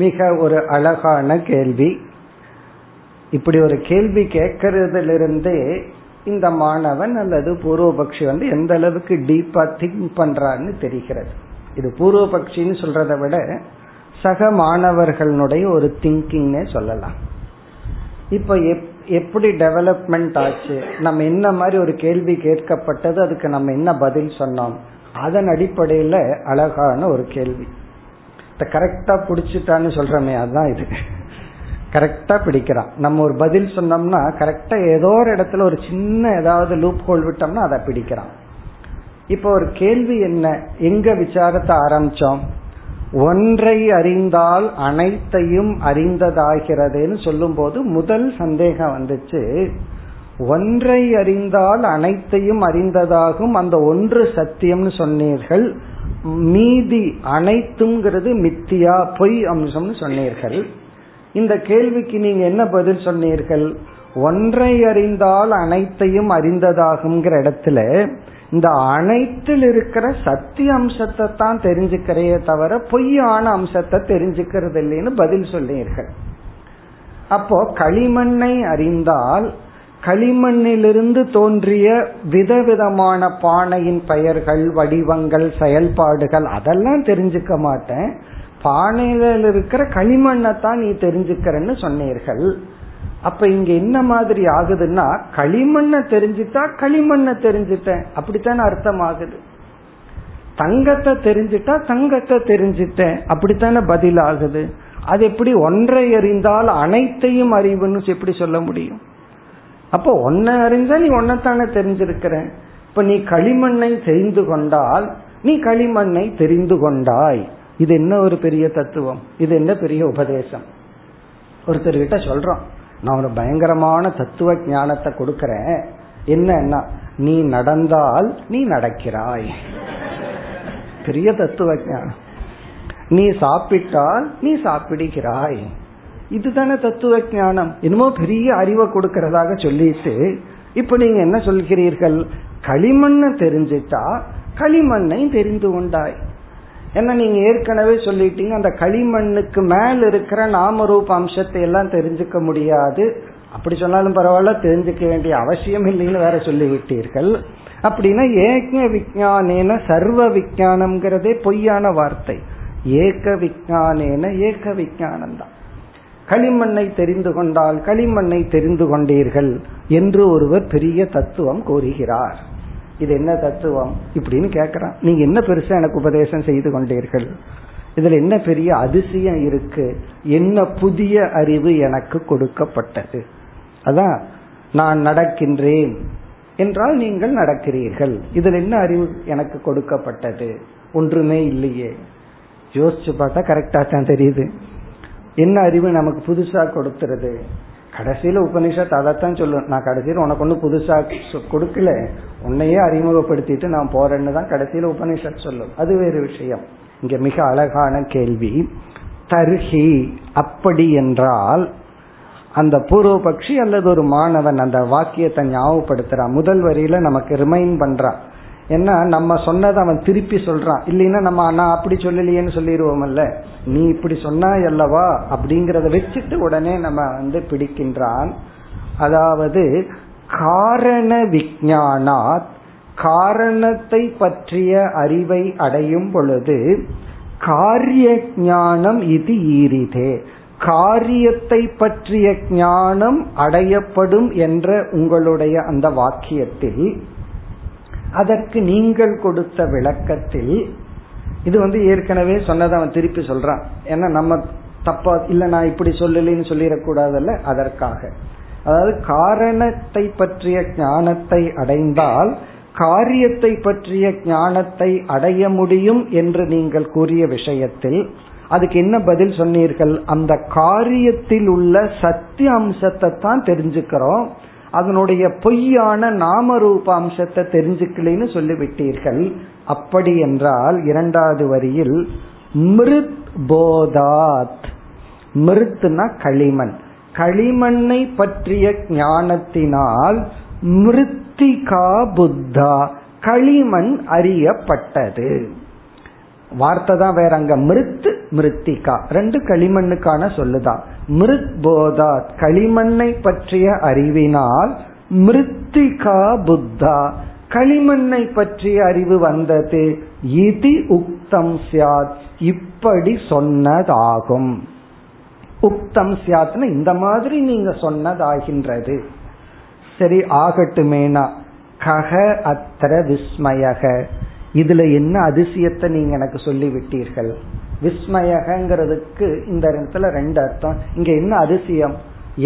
மிக ஒரு அழகான கேள்வி. இப்படி ஒரு கேள்வி கேட்கறதிலிருந்தே இந்த மாணவன் அல்லது பூர்வபக்ஷி வந்து எந்த அளவுக்கு டீப்பா திங்க் பண்றான்னு தெரிகிறது. இது பூர்வபக்ஷின்னு சொல்றதை விட சக மாணவர்களுடைய ஒரு திங்கிங்னே சொல்லலாம். இப்ப எப்படி டெவலப்மெண்ட் ஆச்சு, நம்ம என்ன மாதிரி ஒரு கேள்வி கேட்கப்பட்டது, அதுக்கு நம்ம என்ன பதில் சொன்னோம், அதன் அடிப்படையில அழகான ஒரு கேள்வி. கரெக்டா பிடிச்சிட்டான்னு சொல்றமே, அதுதான் இது. கரெக்டா பிடிக்கிறான். நம்ம ஒரு பதில் சொன்னோம்னா கரெக்டா ஏதோ ஒரு இடத்துல ஒரு சின்ன ஏதாவது லூப் ஹோல் விட்டோம்னா அதை பிடிக்கிறான். இப்போ ஒரு கேள்வி என்ன, எங்க விசாரத்தை ஆரம்பிச்சோம்? ஒன்றை அறிந்தால் அனைத்தையும் அறிந்ததாகிறதுன்னு சொல்லும் போது முதல் சந்தேகம் வந்துச்சு, ஒன்றை அறிந்தால் அனைத்தையும் அறிந்ததாகும், அந்த ஒன்று சத்தியம்னு சொன்னீர்கள், மீதி அனைத்துங்கிறது மித்தியா பொய் அம்சம்னு சொன்னீர்கள். இந்த கேள்விக்கு நீங்க என்ன பதில் சொன்னீர்கள்? ஒன்றை அறிந்தால் அனைத்தையும் அறிந்ததாகுங்கிற இடத்துல இந்த அனைத்தில் இருக்கிற சத்திய அம்சத்தை தான் தெரிஞ்சுக்கிறே தவிர பொய்யான அம்சத்தை தெரிஞ்சுக்கிறது இல்லைன்னு பதில் சொல்லியிருக்கேன். அப்போ களிமண்ணை அறிந்தால் களிமண்ணிலிருந்து தோன்றிய விதவிதமான பானையின் பெயர்கள், வடிவங்கள், செயல்பாடுகள் அதெல்லாம் தெரிஞ்சுக்க மாட்டேன், பானையில் இருக்கிற களிமண்ணை தான் நீ தெரிஞ்சுக்கிறன்னு சொன்னீர்கள். அப்ப இங்க என்ன மாதிரி ஆகுதுன்னா களிமண்ணை தெரிஞ்சுட்டா களிமண்ணை தெரிஞ்சுட்டேன் அப்படித்தான் அர்த்தம் ஆகுது, தங்கத்தை தெரிஞ்சுட்டா தங்கத்தை தெரிஞ்சுட்டேன் அப்படித்தான பதில் ஆகுது. அது எப்படி ஒன்றை அறிந்தால் அனைத்தையும் அறிவுன்னு எப்படி சொல்ல முடியும்? அப்போ ஒன்ன அறிஞ்சா நீ ஒன்னத்தானே தெரிஞ்சிருக்கிற. இப்ப நீ களிமண்ணை தெரிந்து கொண்டால் நீ களிமண்ணை தெரிந்து கொண்டாய். இது என்ன ஒரு பெரிய தத்துவம், இது என்ன பெரிய உபதேசம். ஒருத்தர்கிட்ட சொல்றோம், நான் ஒரு பயங்கரமான தத்துவ ஞானத்தை கொடுக்கறேன், என்னன்னா நீ நடந்தால் நீ நடக்கிறாய், பெரிய தத்துவ ஞானம். நீ சாப்பிட்டால் நீ சாப்பிடுகிறாய், இதுதானே தத்துவ ஞானம். என்னமோ பெரிய அறிவை கொடுக்கறதாக சொல்லிட்டு இப்ப நீங்க என்ன சொல்கிறீர்கள், களிமண்ணை தெரிஞ்சிட்டா களிமண்ணை தெரிந்து கொண்டாய். ஏன்னா நீங்க ஏற்கனவே சொல்லிட்டீங்க அந்த களிமண்ணுக்கு மேல இருக்கிற நாம ரூப அம்சத்தை எல்லாம் தெரிஞ்சுக்க முடியாது, அப்படி சொன்னாலும் பரவாயில்ல தெரிஞ்சுக்க வேண்டிய அவசியம் இல்லைன்னு வேற சொல்லிவிட்டீர்கள். அப்படின்னா ஏக விஞ்ஞானேன சர்வ விஞ்ஞானம்ங்கிறதே பொய்யான வார்த்தை. ஏக விஞ்ஞானேன ஏக விஞ்ஞானம் தான். களிமண்ணை தெரிந்து கொண்டால் களிமண்ணை தெரிந்து கொண்டீர்கள் என்று ஒருவர் பெரிய தத்துவம் கூறுகிறார். இது என்ன தத்துவம் இப்படின்னு கேட்கிறான். நீங்க என்ன பெருசா எனக்கு உபதேசம் செய்து கொண்டீர்கள், இதுல என்ன பெரிய அதிசயம் இருக்கு, என்ன புதிய அறிவு எனக்கு கொடுக்கப்பட்டது? அதான் நான் நடக்கின்றேன் என்றால் நீங்கள் நடக்கிறீர்கள், இதுல என்ன அறிவு எனக்கு கொடுக்கப்பட்டது? ஒன்றுமே இல்லையே. யோசிச்சு பார்த்தா கரெக்டா தான் தெரியுது. என்ன அறிவு நமக்கு புதுசா கொடுத்துறது? கடைசியில உபனிஷத் அதைத்தான் சொல்லுவேன், நான் கடைசியில் உனக்கு ஒன்னும் புதுசா கொடுக்கல, உன்னையே அறிமுகப்படுத்திட்டு நான் போறேன்னு தான் கடைசியில உபனிஷத் சொல்லும். அது வேறு விஷயம். இங்க மிக அழகான கேள்வி. தர்ஹி அப்படி என்றால் அந்த பூர்வபக்ஷி அல்லது ஒரு மாணவன் அந்த வாக்கியத்தை ஞாபகப்படுத்துறான், முதல் வரியில நமக்கு ரிமைண்ட் பண்றான். ஏன்னா நம்ம சொன்னதை அவன் திருப்பி சொல்றான். இல்லைன்னா நம்ம நான் அப்படி சொல்லலையேன்னு சொல்லிடுவோம்ல, நீ இப்படி சொன்னா அல்லவா அப்படிங்கறத வச்சுட்டு உடனே நம்ம வந்து பிடிக்கின்றான். அதாவது காரண விஞ்ஞானாத், காரணத்தை பற்றிய அறிவை அடையும் பொழுது காரிய ஞானம் இது ஈரிதே, காரியத்தை பற்றிய ஞானம் அடையப்படும் என்ற உங்களுடைய அந்த வாக்கியத்தில், அதற்கு நீங்கள் கொடுத்த விளக்கத்தில், இது வந்து ஏற்கனவே சொன்னதை அவன் திருப்பி சொல்றான். ஏன்னா நம்ம தப்பா இல்ல நான் இப்படி சொல்லலன்னு சொல்லிடக்கூடாதுல்ல, அதற்காக. அதாவது காரணத்தை பற்றிய ஞானத்தை அடைந்தால் காரியத்தை பற்றிய ஞானத்தை அடைய முடியும் என்று நீங்கள் கூறிய விஷயத்தில் அதுக்கு என்ன பதில் சொன்னீர்கள்? அந்த காரியத்தில் உள்ள சத்திய அம்சத்தை தான் தெரிஞ்சுக்கிறோம், அதனுடைய பொய்யான நாம ரூப அம்சத்தை தெரிஞ்சுக்கலன்னு சொல்லிவிட்டீர்கள். அப்படி என்றால் இரண்டாவது வரியில் மிருத் போதாத், மிருத்னா களிமண், களிமண்ணை பற்றிய ஞானத்தினால் மிருத்திகா புத்தா, களிமண் அறியப்பட்டது. வார்த்தை தான் வேற, அங்க மிருத் மிருத்திகா ரெண்டு களிமண்ணுக்கான சொல்லுதான். மிருத் போதா களிமண்ணை பற்றிய அறிவினால், மிருத்திகா புத்தா களிமண்ணை பற்றிய அறிவு வந்தது. இதி உக்தம் ஸ்யாத், இப்படி சொன்னதாகும். உக்தம் ஸ்யாத்னா இந்த மாதிரி நீங்க சொன்னதாகின்றது. சரி ஆகட்டுமேனா, கஹ அத்திர விஸ்மயக, இதுல என்ன அதிசயத்தை நீங்க எனக்கு சொல்லிவிட்டீர்கள்? விஸ்மயகங்கிறதுக்கு இந்த இடத்துல ரெண்டு அர்த்தம். இங்க என்ன அதிசயம்,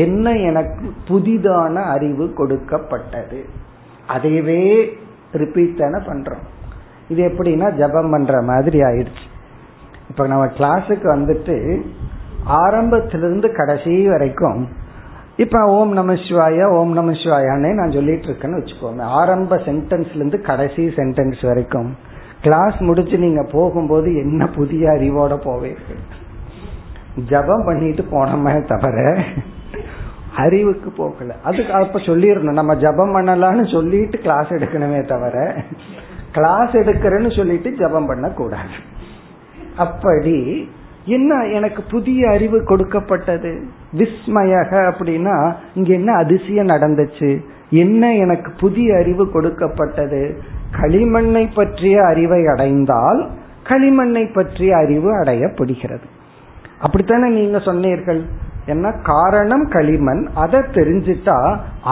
என்ன எனக்கு புதிதான அறிவு கொடுக்கப்பட்டது, அதையவே ரிப்பீட் தானே பண்றோம். இது எப்படின்னா ஜபம் பண்ற மாதிரி ஆயிடுச்சு. இப்ப நம்ம கிளாஸுக்கு வந்துட்டு ஆரம்பத்திலிருந்து கடைசி வரைக்கும் இப்ப ஓம் நமசிவாய ஓம் நமசிவாயானே நான் சொல்லிட்டு இருக்கேன்னு வச்சுக்கோங்க, ஆரம்ப சென்டென்ஸ்ல இருந்து கடைசி சென்டென்ஸ் வரைக்கும். கிளாஸ் முடிச்சு நீங்க போகும்போது என்ன புதிய அறிவோட போவீர்கள்? ஜபம் பண்ணிட்டு போனோமே தவிர அறிவுக்கு போகல. அதுக்கு அப்ப சொல்லிடணும் நம்ம ஜபம் பண்ணலான்னு சொல்லிட்டு கிளாஸ் எடுக்கணுமே தவிர கிளாஸ் எடுக்கிறேன்னு சொல்லிட்டு ஜபம் பண்ண கூடாது. அப்படி என்ன எனக்கு புதிய அறிவு கொடுக்கப்பட்டது? விஸ்மயக அப்படின்னா இங்க என்ன அதிசயம் நடந்துச்சு, என்ன எனக்கு புதிய அறிவு கொடுக்கப்பட்டது? களிமண்ணை பற்றிய அறிவை அடைந்தால் களிமண்ணை பற்றிய அறிவு அடையப்படுகிறது. அப்படித்தானே நீங்க சொன்னீர்கள். என்ன காரணம் களிமண், அதை தெரிஞ்சிட்டா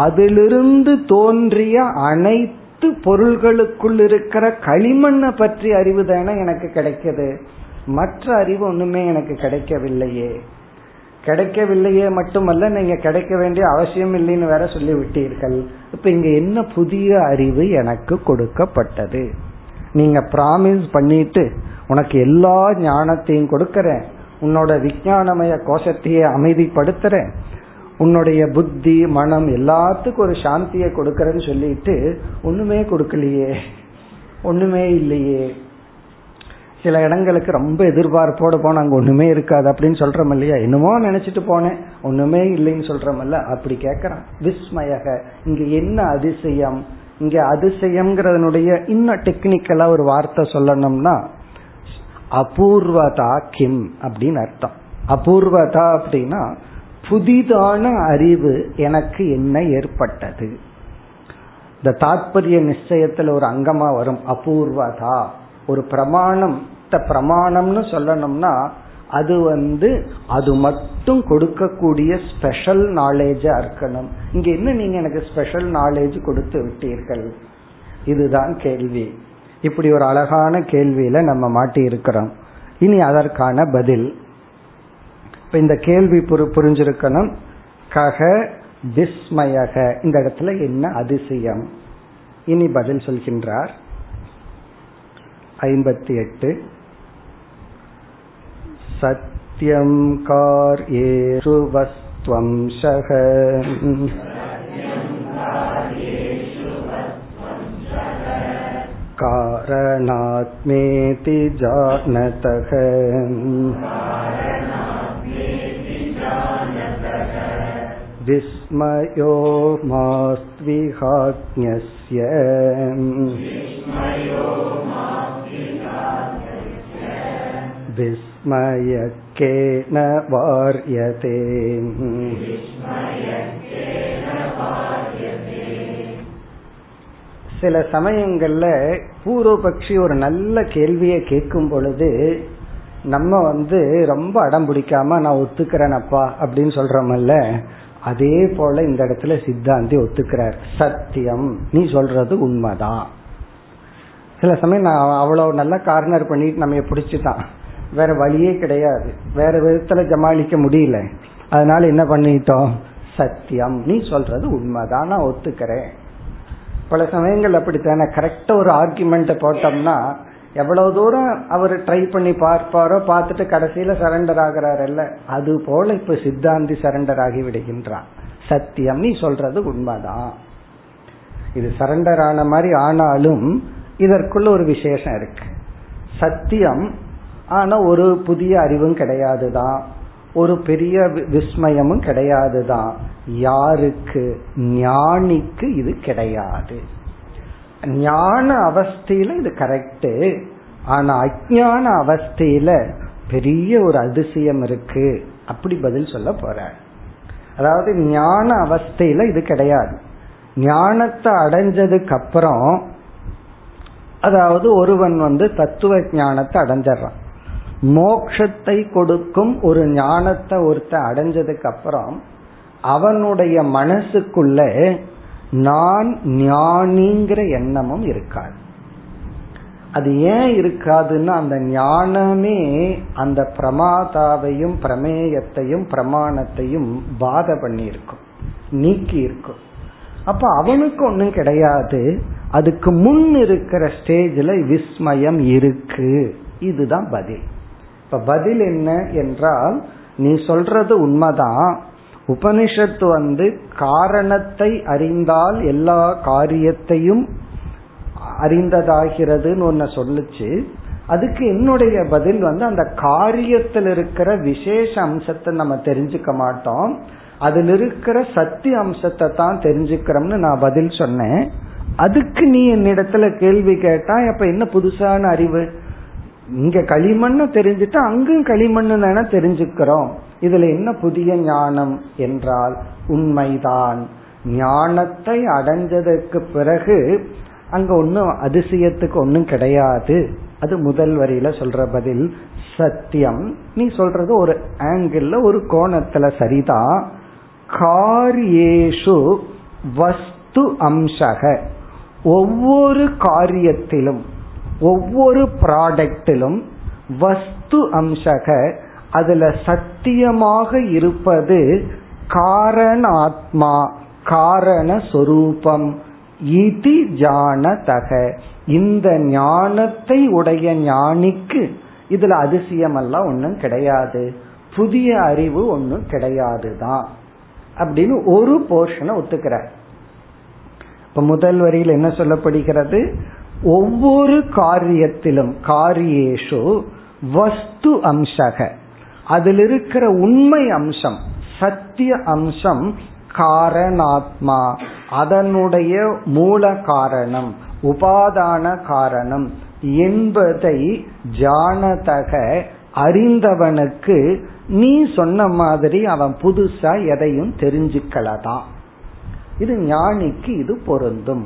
அதிலிருந்து தோன்றிய அனைத்து பொருள்களுக்குள் இருக்கிற களிமண்ணை பற்றிய அறிவு தானே எனக்கு கிடைக்கிறது, மற்ற அறிவு ஒண்ணுமே எனக்கு கிடைக்கவில்லையே. கிடைக்கவில்லையே மட்டுமல்ல, நீங்க கிடைக்க வேண்டிய அவசியம் இல்லைன்னு வேற சொல்லி விட்டீர்கள். இப்ப இங்க என்ன புதிய அறிவு எனக்கு கொடுக்கப்பட்டது? நீங்க பிராமிஸ் பண்ணிட்டு உனக்கு எல்லா ஞானத்தையும் கொடுக்கறேன், உன்னோட விஞ்ஞானமய கோஷத்தையே அமைதிப்படுத்துறேன், உன்னுடைய புத்தி மனம் எல்லாத்துக்கும் ஒரு சாந்தியை கொடுக்கறேன்னு சொல்லிட்டு ஒண்ணுமே கொடுக்கலையே, ஒண்ணுமே இல்லையே. சில இடங்களுக்கு ரொம்ப எதிர்பார்ப்போட போன அங்க ஒண்ணுமே இருக்காது அப்படின்னு சொல்றோம் இல்லையா? என்னமோ நினைச்சிட்டு போனேன் ஒண்ணுமே இல்லைன்னு சொல்றமல்ல. அப்படி கேட்கறான். விஸ்மயக இங்க என்ன அதிசயம்? இங்க அதிசயம்ங்கிறதனுடைய இன்னும் டெக்னிக்கலா ஒரு வார்த்தை சொல்லணும்னா அபூர்வதா கிம் அப்படின்னு அர்த்தம். அபூர்வதா அப்படின்னா புதிதான அறிவு எனக்கு என்ன ஏற்பட்டது. இந்த தாத்பரிய நிச்சயத்துல ஒரு அங்கமா வரும் அபூர்வதா. ஒரு பிரமாணம்னு சொல்லணும்னா அது அது மட்டும் கொடுக்கக்கூடிய ஸ்பெஷல் நாலேஜா இருக்கணும். இங்க என்ன நீங்க எனக்கு ஸ்பெஷல் நாலேஜ் கொடுத்து விட்டீர்கள்? இதுதான் கேள்வி. இப்படி ஒரு அழகான கேள்வியில நம்ம மாட்டி இருக்கிறோம். இனி அதற்கான பதில் இப்ப இந்த கேள்வி புரிஞ்சிருக்கணும். கக விஸ்மயக, இந்த இடத்துல என்ன அதிசயம்? இனி பதில் சொல்கின்றார். 58 சத்யம் கார்யேஷு வஸ்த்வம் ஷக காரணாத்மேதி ஜானதக விஸ்மயோ மாஸ்த்விஹாக்ஞஸ்ய விஸ்மயக்கேன வார்யதே. சில சமயங்கள்ல பூர்வபக்ஷி ஒரு நல்ல கேள்வியை கேட்கும் பொழுது நம்ம ரொம்ப அடம் பிடிக்காம நான் ஒத்துக்கிறேன் அப்பா அப்படின்னு சொல்றோம்ல, அதே போல இந்த இடத்துல சித்தாந்தி ஒத்துக்கிறார். சத்தியம், நீ சொல்றது உண்மைதான். சில சமயம் நான் அவ்வளவு நல்ல கார்னர் பண்ணிட்டு நம்ம பிடிச்சிட்டான், வேற வழியே கிடையாது, வேற விதத்துல ஜமாளிக்க முடியல, அதனால என்ன பண்ணிட்டோம், சத்தியம் நீ சொல்றது உண்மைதான் நான் ஒத்துக்கிறேன். பல சமயங்கள் அப்படித்தானே, கரெக்டா ஒரு ஆர்குமெண்ட்டை போட்டோம்னா எவ்வளவு தூரம் அவர் ட்ரை பண்ணி பார்ப்பாரோ, பார்த்துட்டு கடைசியில சரண்டர் ஆகிறாரல்ல, அது போல இப்ப சித்தாந்தி சரண்டர் ஆகி விடுகின்றான். சத்தியம் நீ சொல்றது உண்மைதான். இது சரண்டர் ஆன மாதிரி, ஆனாலும் இதற்குள்ள ஒரு விசேஷம் இருக்கு. சத்தியம் ஆனா ஒரு புதிய அறிவும் கிடையாதுதான், ஒரு பெரிய விஸ்மயமும் கிடையாதுதான். யாருக்கு? ஞானிக்கு இது கிடையாது. ஞான அவஸ்தையில இது கரெக்டு, ஆனா அஞ்ஞான அவஸ்தையில பெரிய ஒரு அதிசயம் இருக்கு. அப்படி பதில் சொல்ல போற. அதாவது ஞான அவஸ்தையில இது கிடையாது. ஞானத்தை அடைஞ்சதுக்கு அப்புறம், அதாவது ஒருவன் தத்துவ ஞானத்தை அடைஞ்சிடறான், மோட்சத்தை கொடுக்கும் ஒரு ஞானத்தை ஒருத்தன் அடைஞ்சதுக்கு அப்புறம் அவனுடைய மனசுக்குள்ள நான் ஞானிங்கிற எண்ணமும் இருக்காது. அது ஏன் இருக்காதுன்னா, அந்த ஞானமே அந்த பிரமாதாவையும் பிரமேயத்தையும் பிரமாணத்தையும் பாத பண்ணி இருக்கும், நீக்கி இருக்கும். அப்ப அவனுக்கு ஒன்றும் கிடையாது. அதுக்கு முன் இருக்கிற ஸ்டேஜில் விஸ்மயம் இருக்கு. இதுதான் பதில். இப்ப பதில் என்ன என்றால், நீ சொல்றது உண்மைதான். உபனிஷத்து காரணத்தை அறிந்தால் எல்லா காரியத்தையும் அறிந்ததாகிறதுன்னு ஒன்ன சொல்லுச்சு. அதுக்கு என்னுடைய பதில் அந்த காரியத்தில் இருக்கிற விசேஷ அம்சத்தை நம்ம தெரிஞ்சுக்க மாட்டோம், அதில் இருக்கிற சத்திய அம்சத்தை தான் தெரிஞ்சுக்கிறோம்னு நான் பதில் சொன்னேன். அதுக்கு நீ என்னிடத்துல கேள்வி கேட்டா அப்ப என்ன புதுசான அறிவு? இங்க களிமண்ணு தெரிஞ்சுட்டா அங்கும் களிமண்ணு தெரிஞ்சுக்கிறோம், இதுல என்ன புதிய ஞானம் என்றால் உண்மைதான். ஞானத்தை அடைஞ்சதுக்கு பிறகு அங்க ஒன்னும் அதிசயத்துக்கு ஒன்னும் கிடையாது. அது முதல் வரியில சொல்ற பதில். சத்தியம் நீ சொல்றது ஒரு ஆங்கிள், ஒரு கோணத்துல சரிதான். காரியேஷு வஸ்து அம்சக, ஒவ்வொரு காரியத்திலும் ஒவ்வொரு ப்ராடக்டிலும் வஸ்து அம்சக, அதுல சத்தியமாக இருப்பது காரணாத்மா, காரணஸ்வரூபம். இதி ஜானதக, இந்த ஞானத்தை உடைய ஞானிக்கு இதுல அதிசயமெல்லாம் ஒன்றும் கிடையாது, புதிய அறிவு ஒன்றும் கிடையாதுதான் அப்படின்னு ஒரு போர்ஷனை ஒத்துக்கிறார். இப்ப முதல் வரியில் என்ன சொல்லப்படுகிறது? ஒவ்வொரு காரியத்திலும் காரியேஷு வஸ்து அம்சக, அதில் இருக்கிற உண்மை அம்சம் சத்திய அம்சம் காரணாத்மா, அதனுடைய மூல காரணம் உபாதான காரணம் என்பதை ஜானதக, அறிந்தவனுக்கு நீ சொன்ன மாதிரி அவன் புதுசா எதையும் தெரிஞ்சுக்கலதான். இது ஞானிக்கு இது பொருந்தும்.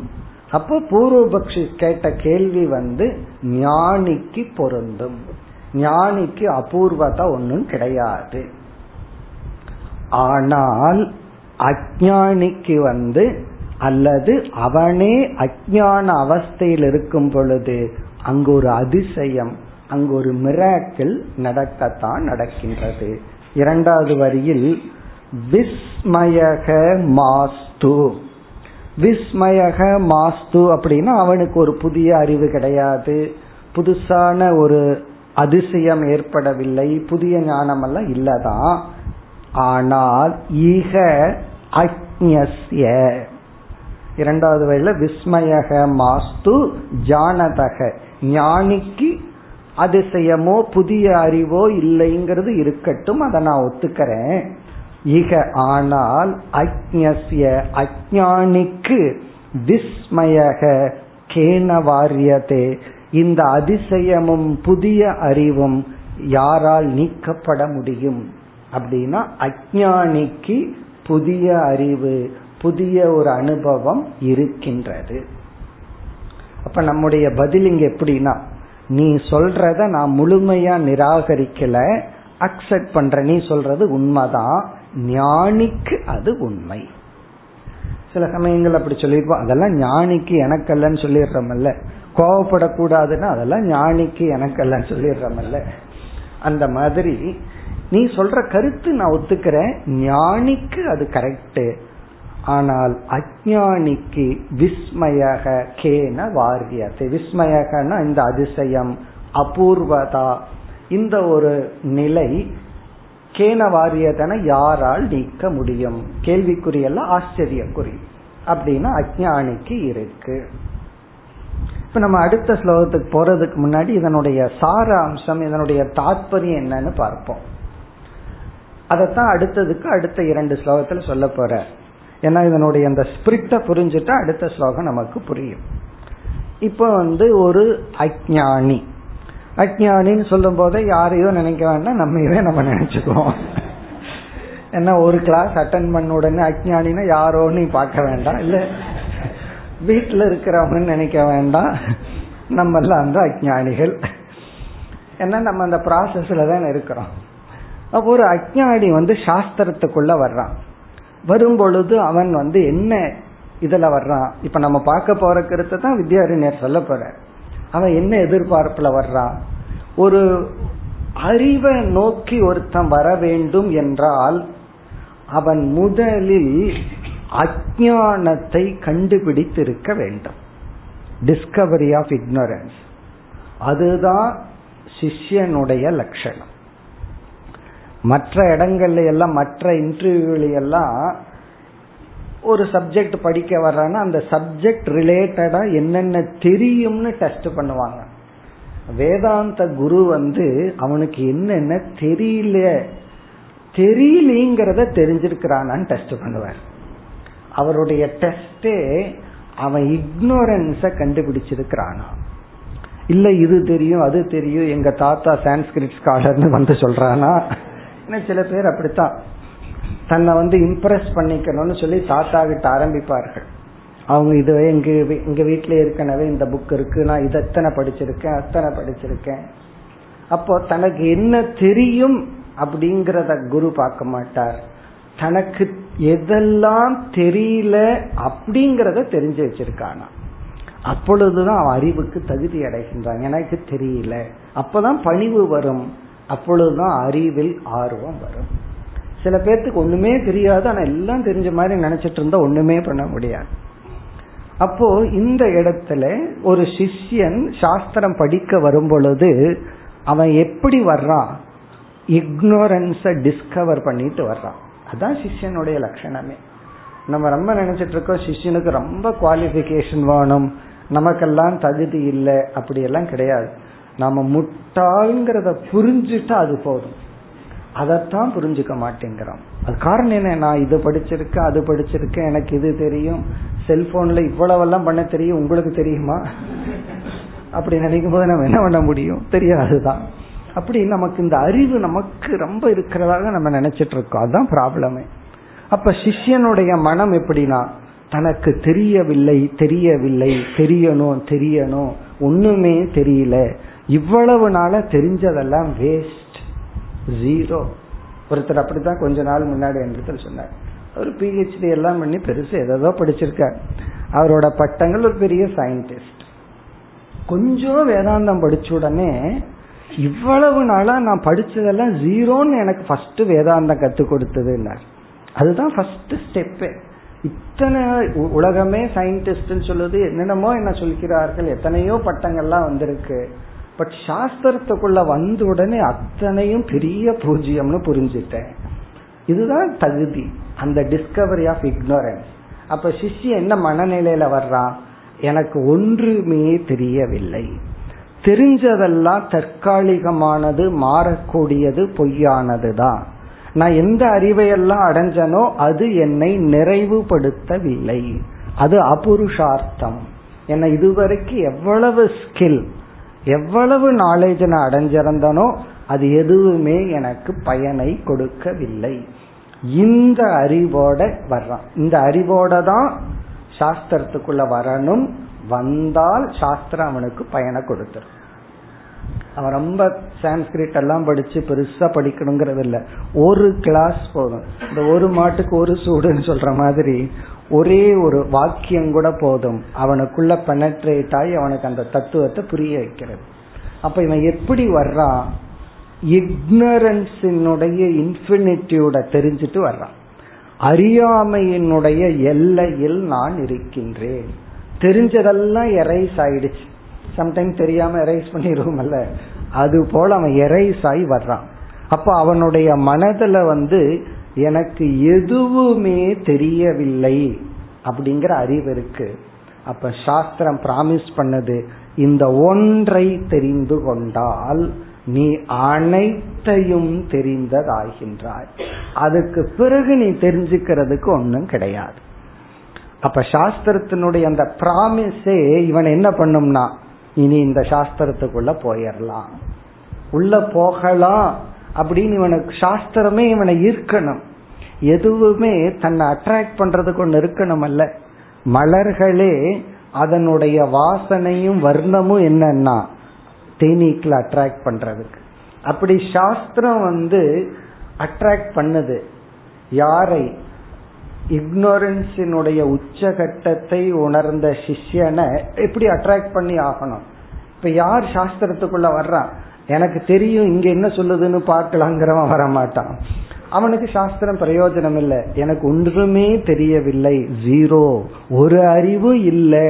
அப்போ பூர்வபக்ஷி கேட்ட கேள்வி ஞானிக்கு பொருந்தும். ஞானிக்கு அபூர்வதா ஒன்னும் கிடையாது. ஆனால் அஞ்ஞானிக்கு அல்லது அவனே அஞ்ஞான அவஸ்தையில் இருக்கும் பொழுது அங்கு ஒரு அதிசயம், அங்கு ஒரு மிராக்கிள் நடக்கத்தான் நடக்கின்றது. இரண்டாவது வரியில் விஸ்மயக மாஸ்து, விஸ்மயக மாஸ்து அப்படின்னா அவனுக்கு ஒரு புதிய அறிவு கிடையாது, புதுசான ஒரு அதிசயம் ஏற்படவில்லை, புதிய ஞானம் எல்லாம் இல்லதான். ஆனால் ஈக அக்ஞஸ்ய, இரண்டாவது வரையில விஸ்மயக மாஸ்து ஜானதக, ஞானிக்கு அதிசயமோ புதிய அறிவோ இல்லைங்கிறது இருக்கட்டும், அதை நான் ஒத்துக்கிறேன். ஈக ஆனால் அக்ஞஸ்ய, அக்ஞானிக்கு விஸ்மயக கேன வாரியதே, இந்த அதிசயமும் புதிய அறிவும் யாரால் நீக்கப்பட முடியும் அப்படின்னா அஞ்ஞானிக்கு புதிய அறிவு, புதிய ஒரு அனுபவம் இருக்கின்றது. அப்ப நம்முடைய பதில் இங்க எப்படின்னா, நீ சொல்றத நான் முழுமையா நிராகரிக்கல, அக்செப்ட் பண்ற, நீ சொல்றது உண்மைதான், ஞானிக்கு அது உண்மை. சில சமயங்கள் அப்படி சொல்லிருப்போம், அதெல்லாம் ஞானிக்கு எனக்கல்லன்னு சொல்லிடுறமல்ல, கோவப்படக்கூடாதுன்னா அதெல்லாம் ஞானிக்கு எனக்கல்லன்னு சொல்லிடுறமல்ல. அந்த மாதிரி நீ சொல்ற கருத்து நான் ஒத்துக்கிறேன், ஞானிக்கு அது கரெக்டு, ஆனால் அஞ்ஞானிக்கு விஸ்மயக கேன வாரியதே, விஸ்மயகனா இந்த அதிசயம், அபூர்வதா, இந்த ஒரு நிலை, கேன வாரியதன யாரால் நீக்க முடியும், கேள்விக்குறியெல்லாம் ஆச்சரியக்குறி அப்படின்னா அஞ்ஞானிக்கு இருக்கு. இப்ப நம்ம அடுத்த ஸ்லோகத்துக்கு போறதுக்கு முன்னாடி இதனுடைய சாராம்சம், இதனுடைய தாற்பயம் என்னன்னு பார்ப்போம். அதத்தான் அடுத்ததுக்கு அடுத்த இரண்டு ஸ்லோகத்துல சொல்ல போற, ஏன்னா இதனுடைய அந்த ஸ்பிரிட்டை புரிஞ்சுட்டா அடுத்த ஸ்லோகம் நமக்கு புரியும். இப்போ ஒரு அஞ்ஞானி, அஞ்ஞானின்னு சொல்லும் போதே யாரையோ நினைக்க வேண்டாம், நம்மவே நம்ம நினைச்சுக்குவோம். ஏன்னா ஒரு கிளாஸ் அட்டன் பண்ண உடனே அஞ்ஞானின்னா யாரோன்னு பார்க்க வேண்டாம், இல்ல வீட்டுல இருக்கிறவங்கன்னு நினைக்க வேண்டாம், நம்ம எல்லாம் அஞ்ஞானிகள். ஏன்னா நம்ம அந்த ப்ராசஸ்ல தான் இருக்கிறோம். அப்போ ஒரு அஞ்ஞானி சாஸ்திரத்துக்குள்ள வர்றான், வரும்பொழுது அவன் என்ன இதுல வர்றான், இப்ப நம்ம பார்க்க போற கருத்து தான் வித்யாரண்யர் சொல்ல போற, அவன் என்ன எதிர்பார்ப்புல வர்றான், ஒரு அறிவை நோக்கி ஒருத்தன் வர வேண்டும் என்றால் அவன் முதலில் அஞ்ஞானத்தை கண்டுபிடித்திருக்க வேண்டும். டிஸ்கவரி ஆஃப் இக்னோரன்ஸ், அதுதான் சிஷ்யனுடைய லட்சணம். மற்ற இடங்கள்ல எல்லாம், மற்ற இன்டர்வியூல எல்லாம் ஒரு சப்ஜெக்ட் படிக்க வர்றான்னா அந்த சப்ஜெக்ட் ரிலேட்டடா என்னென்ன தெரியும்னு டெஸ்ட் பண்ணுவாங்க. வேதாந்த குரு அவனுக்கு என்னென்ன தெரியலங்கிறத தெரிஞ்சிருக்கிறானான்னு டெஸ்ட் பண்ணுவார். அவருடைய டெஸ்டே அவன் இக்னோரன்ஸ கண்டுபிடிச்சிருக்கிறானா, இல்ல இது தெரியும் அது தெரியும் எங்க தாத்தா சான்ஸ்கிரிட் ஸ்காலர்னு சொல்றானா. சில பேர் அப்படித்தான் தன்னை இம்ப்ரெஸ் பண்ணிக்கணும்னு சொல்லி தாத்தா கிட்ட ஆரம்பிப்பார்கள். அவங்க இதுவே எங்க வீட்டுல ஏற்கனவே இந்த புக் இருக்கு, நான் இது எத்தனை படிச்சிருக்கேன் அத்தனை படிச்சிருக்கேன். அப்போ தனக்கு என்ன தெரியும் அப்படிங்கறத குரு பார்க்க மாட்டார், தனக்கு எதெல்லாம் தெரியல அப்படிங்கறத தெரிஞ்சு வச்சிருக்கானா, அப்பொழுதுதான் அவன் அறிவுக்கு தகுதி அடைகின்றான். எனக்கு தெரியல, அப்பதான் பணிவு வரும், அப்பொழுதுதான் அறிவில் ஆர்வம் வரும். சில பேர்த்துக்கு ஒண்ணுமே தெரியாது, ஆனா எல்லாம் தெரிஞ்ச மாதிரி நினைச்சிட்டு இருந்தா ஒண்ணுமே பண்ண முடியாது. அப்போ இந்த இடத்துல ஒரு சிஷ்யன் சாஸ்திரம் படிக்க வரும் பொழுது அவன் எப்படி வர்றான், இக்னோரன்ஸை டிஸ்கவர் பண்ணிட்டு வர்றான். அதான் சிஷ்யனுடைய லட்சணமே. நம்ம ரொம்ப நினைச்சிட்டு இருக்கோம் சிஷ்யனுக்கு ரொம்ப குவாலிஃபிகேஷன் வேணும், நமக்கெல்லாம் தகுதி இல்லை, அப்படியெல்லாம் கிடையாது. நம்ம முட்டாள்ங்கிறத புரிஞ்சுட்டா அது போதும், அதத்தான் புரிஞ்சுக்க மாட்டேங்கிறோம். அது காரணம் என்ன, நான் இது படிச்சிருக்கேன் அது படிச்சிருக்கேன், எனக்கு இது தெரியும், செல்போன்ல இவ்வளவெல்லாம் பண்ண தெரியும், உங்களுக்கு தெரியுமா அப்படி நினைக்கும் போது நம்ம என்ன பண்ண முடியும், தெரியாதுதான். அப்படி நமக்கு இந்த அறிவு நமக்கு ரொம்ப இருக்கிறதாக நம்ம நினைச்சிட்டு இருக்கோம், அதுதான் ப்ராப்ளமே. அப்ப சிஷ்யனுடைய மனம் எப்படின்னா தனக்கு தெரியவில்லை தெரியவில்லை, தெரியணும் தெரியணும், ஒண்ணுமே தெரியல, இவ்வளவு நாள தெரிஞ்சதெல்லாம் வேஸ்ட், ஜீரோ. ஒருத்தர் அப்படித்தான் கொஞ்ச நாள் முன்னாடி என்று சொன்னார். அவர் பிஹெச்டி எல்லாம் பண்ணி பெருசு ஏதோ படிச்சிருக்கார். அவரோட பட்டங்கள் ஒரு பெரிய சயின்டிஸ்ட். கொஞ்சம் வேதாந்தம் படிச்ச உடனே இவ்வளவு நாளா நான் படிச்சதெல்லாம் ஜீரோன்னு எனக்கு ஃபர்ஸ்ட் வேதாந்தம் கத்து கொடுத்ததுன்னார். அதுதான் ஃபர்ஸ்ட் ஸ்டெப்பே. இத்தனை உலகமே சயின்டிஸ்ட்ன்னு சொல்லுது, என்னென்னமோ என்ன சொல்கிறார்கள், எத்தனையோ பட்டங்கள்லாம் வந்திருக்கு. பட் சாஸ்திரத்துக்குள்ள வந்த உடனே அத்தனையும் பெரிய பூஜ்ஜியம்னு புரிஞ்சுட்டேன். இதுதான் தகுதி, அந்த டிஸ்கவரி ஆஃப் இக்னோரன்ஸ். அப்ப சிஷ்ய என்ன மனநிலையில வர்றான், எனக்கு ஒன்றுமே தெரியவில்லை, தெரிஞ்சதெல்லாம் தற்காலிகமானது, மாறக்கூடியது, பொய்யானதுதான். நான் எந்த அறிவையெல்லாம் அடைஞ்சனோ அது என்னை நிறைவுபடுத்தவில்லை, அது அபுருஷார்த்தம். என்ன இதுவரைக்கு எவ்வளவு ஸ்கில், எவ்வளவு நாலேஜ் நான் அடைஞ்சிருந்தனோ அது எதுவுமே எனக்கு பயனை கொடுக்கவில்லை. இந்த அறிவோட வர்றான். இந்த அறிவோட தான் சாஸ்திரத்துக்குள்ள வரணும். வந்தால் சாஸ்திரம் அவனுக்கு பயனை கொடுத்துரும். அவன் ரொம்ப சான்ஸ்கிரிட் எல்லாம் படிச்சு பெருசா படிக்கணுங்கிறது இல்லை, ஒரு கிளாஸ் போதும். இந்த ஒரு மாட்டுக்கு ஒரு சூடுன்னு சொல்ற மாதிரி ஒரே ஒரு வாக்கியம் கூட போதும் அவனுக்குள்ள பெனட்ரேட் ஆகி அவனுக்கு அந்த தத்துவத்தை புரிய வைக்கிறது. அப்ப இவன் எப்படி வர்றான், இக்னரன்ஸினுடைய இன்ஃபினிட்டியோட தெரிஞ்சுட்டு வர்றான். அறியாமையினுடைய எல்லையில் நான் இருக்கின்றேன், தெரிஞ்சதெல்லாம் எரைஸ் ஆயிடுச்சு. சம்டைம் தெரியாம எரைஸ் பண்ணிடுவோம்ல, அது போல அவன் எரைஸ் ஆகி வர்றான். அப்ப அவனுடைய மனதுல எனக்கு எதுவுமே தெரியவில்லை அப்படிங்கிற அறிவு இருக்கு. அப்ப சாஸ்திரம் பிராமிஸ் பண்ணது, இந்த ஒன்றை தெரிந்து கொண்டால் நீ அனைத்தையும் தெரிந்ததாகின்றாய், அதுக்கு பிறகு நீ தெரிஞ்சுக்கிறதுக்கு ஒன்றும் கிடையாது. அப்ப சாஸ்திரத்தினுடைய அந்த பிராமிஸே இவன் என்ன பண்ணும்னா, இனி இந்த சாஸ்திரத்துக்குள்ள போயிடலாம், உள்ள போகலாம் அப்படின்னு இவனுக்கு சாஸ்திரமே இவனை ஈர்க்கணும். எதுவுமே தன்னை அட்ராக்ட் பண்றதுக்கு ஒன்று இருக்கணும் அல்ல. மலர்களே அதனுடைய வாசனையும் வர்ணமும் என்னன்னா தேனீக்களை அட்ராக்ட் பண்றதுக்கு. அப்படி சாஸ்திரம் அட்ராக்ட் பண்ணுது. யாரை? இக்னோரன்ஸினுடைய உச்சகட்டத்தை உணர்ந்த சிஷ்யனை எப்படி அட்ராக்ட் பண்ணி ஆகணும். இப்ப யார் சாஸ்திரத்துக்குள்ள வர்றான், எனக்கு தெரியும் இங்க என்ன சொல்லுதுன்னு பார்க்கலாங்கிறவன் வரமாட்டான். அவனுக்கு சாஸ்திரம் பிரயோஜனம் இல்லை. எனக்கு ஒன்றுமே தெரியவில்லை, ஜீரோ, ஒரு அறிவு இல்லை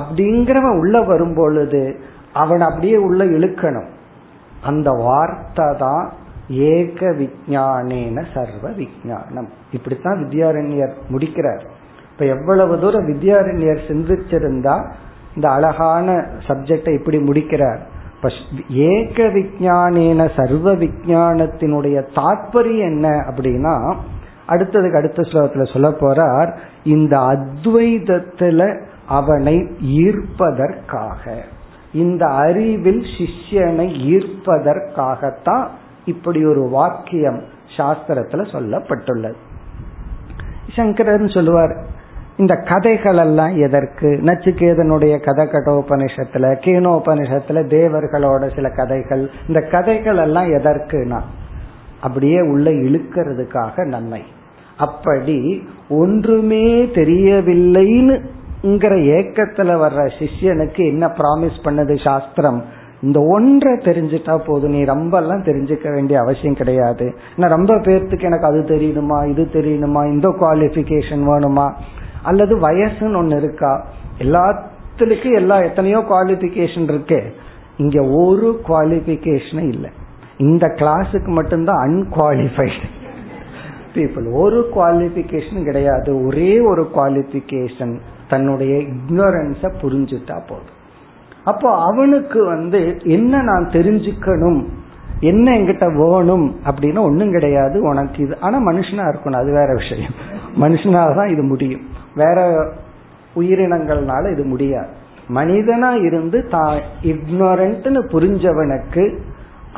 அப்படிங்கிறவன் உள்ள வரும் பொழுது அவன் அப்படியே உள்ள இழுக்கணும். அந்த வார்த்தை தான் ஏக விஞ்ஞானேன சர்வ விஞ்ஞானம். இப்படித்தான் வித்யாரண்யர் முடிக்கிறார். இப்ப எவ்வளவு தூரம் வித்யாரண்யர் சிந்திச்சிருந்தா இந்த அழகான சப்ஜெக்டை இப்படி முடிக்கிறார். ஏக விஞ்ஞானேன சர்வ விஞ்ஞானத்தினுடைய தாற்பரியம் என்ன அப்படின்னா, அடுத்ததுக்கு அடுத்த ஸ்லோகத்துல சொல்ல போறார். இந்த அத்வைதத்துல அவனை ஈர்ப்பதற்காக, இந்த அறிவில் சிஷ்யனை ஈர்ப்பதற்காகத்தான் இப்படி ஒரு வாக்கியம் சாஸ்திரத்துல சொல்லப்பட்டுள்ளது. சங்கரன் சொல்லுவார், இந்த கதைகள் எல்லாம் எதற்கு? நச்சுக்கேதனுடைய கதை கடோபனிஷத்துல, கேனோபனிஷத்துல தேவர்களோட சில கதைகள், இந்த கதைகள் எல்லாம் எதற்குனா அப்படியே உள்ள இழுக்கிறதுக்காக நம்மை. அப்படி ஒன்றுமே தெரியவில்லைன்னு ஏக்கத்துல வர்ற சிஷ்யனுக்கு என்ன பிராமிஸ் பண்ணது சாஸ்திரம்? இந்த ஒன்றை தெரிஞ்சுட்டா போதும், நீ ரொம்ப எல்லாம் தெரிஞ்சுக்க வேண்டிய அவசியம் கிடையாது. நான் ரொம்ப பேர்த்துக்கு எனக்கு அது தெரியணுமா, இது தெரியணுமா, இந்த குவாலிஃபிகேஷன் வேணுமா, அல்லது வயசுன்னு ஒன்னு இருக்கா, எல்லாத்துக்கும் எல்லா எத்தனையோ குவாலிஃபிகேஷன் இருக்கு. இங்க ஒரு குவாலிஃபிகேஷனும் இல்லை. இந்த கிளாஸுக்கு மட்டும்தான் அன்குவாலிஃபைடு பீப்புள். ஒரு குவாலிஃபிகேஷன் கிடையாது. ஒரே ஒரு குவாலிஃபிகேஷன், தன்னுடைய இக்னோரன்ஸ புரிஞ்சுட்டா போதும். அப்போ அவனுக்கு என்ன நான் தெரிஞ்சுக்கணும், என்ன என்கிட்ட வேணும் அப்படின்னு ஒன்றும் கிடையாது உனக்கு இது. ஆனா மனுஷனா இருக்கணும், அது வேற விஷயம். மனுஷனால தான் இது முடியும், வேற உயிரினங்கள்னால இது முடியாது. மனிதனா இருந்து தான் இக்னோரன்ட்னு புரிஞ்சவனுக்கு,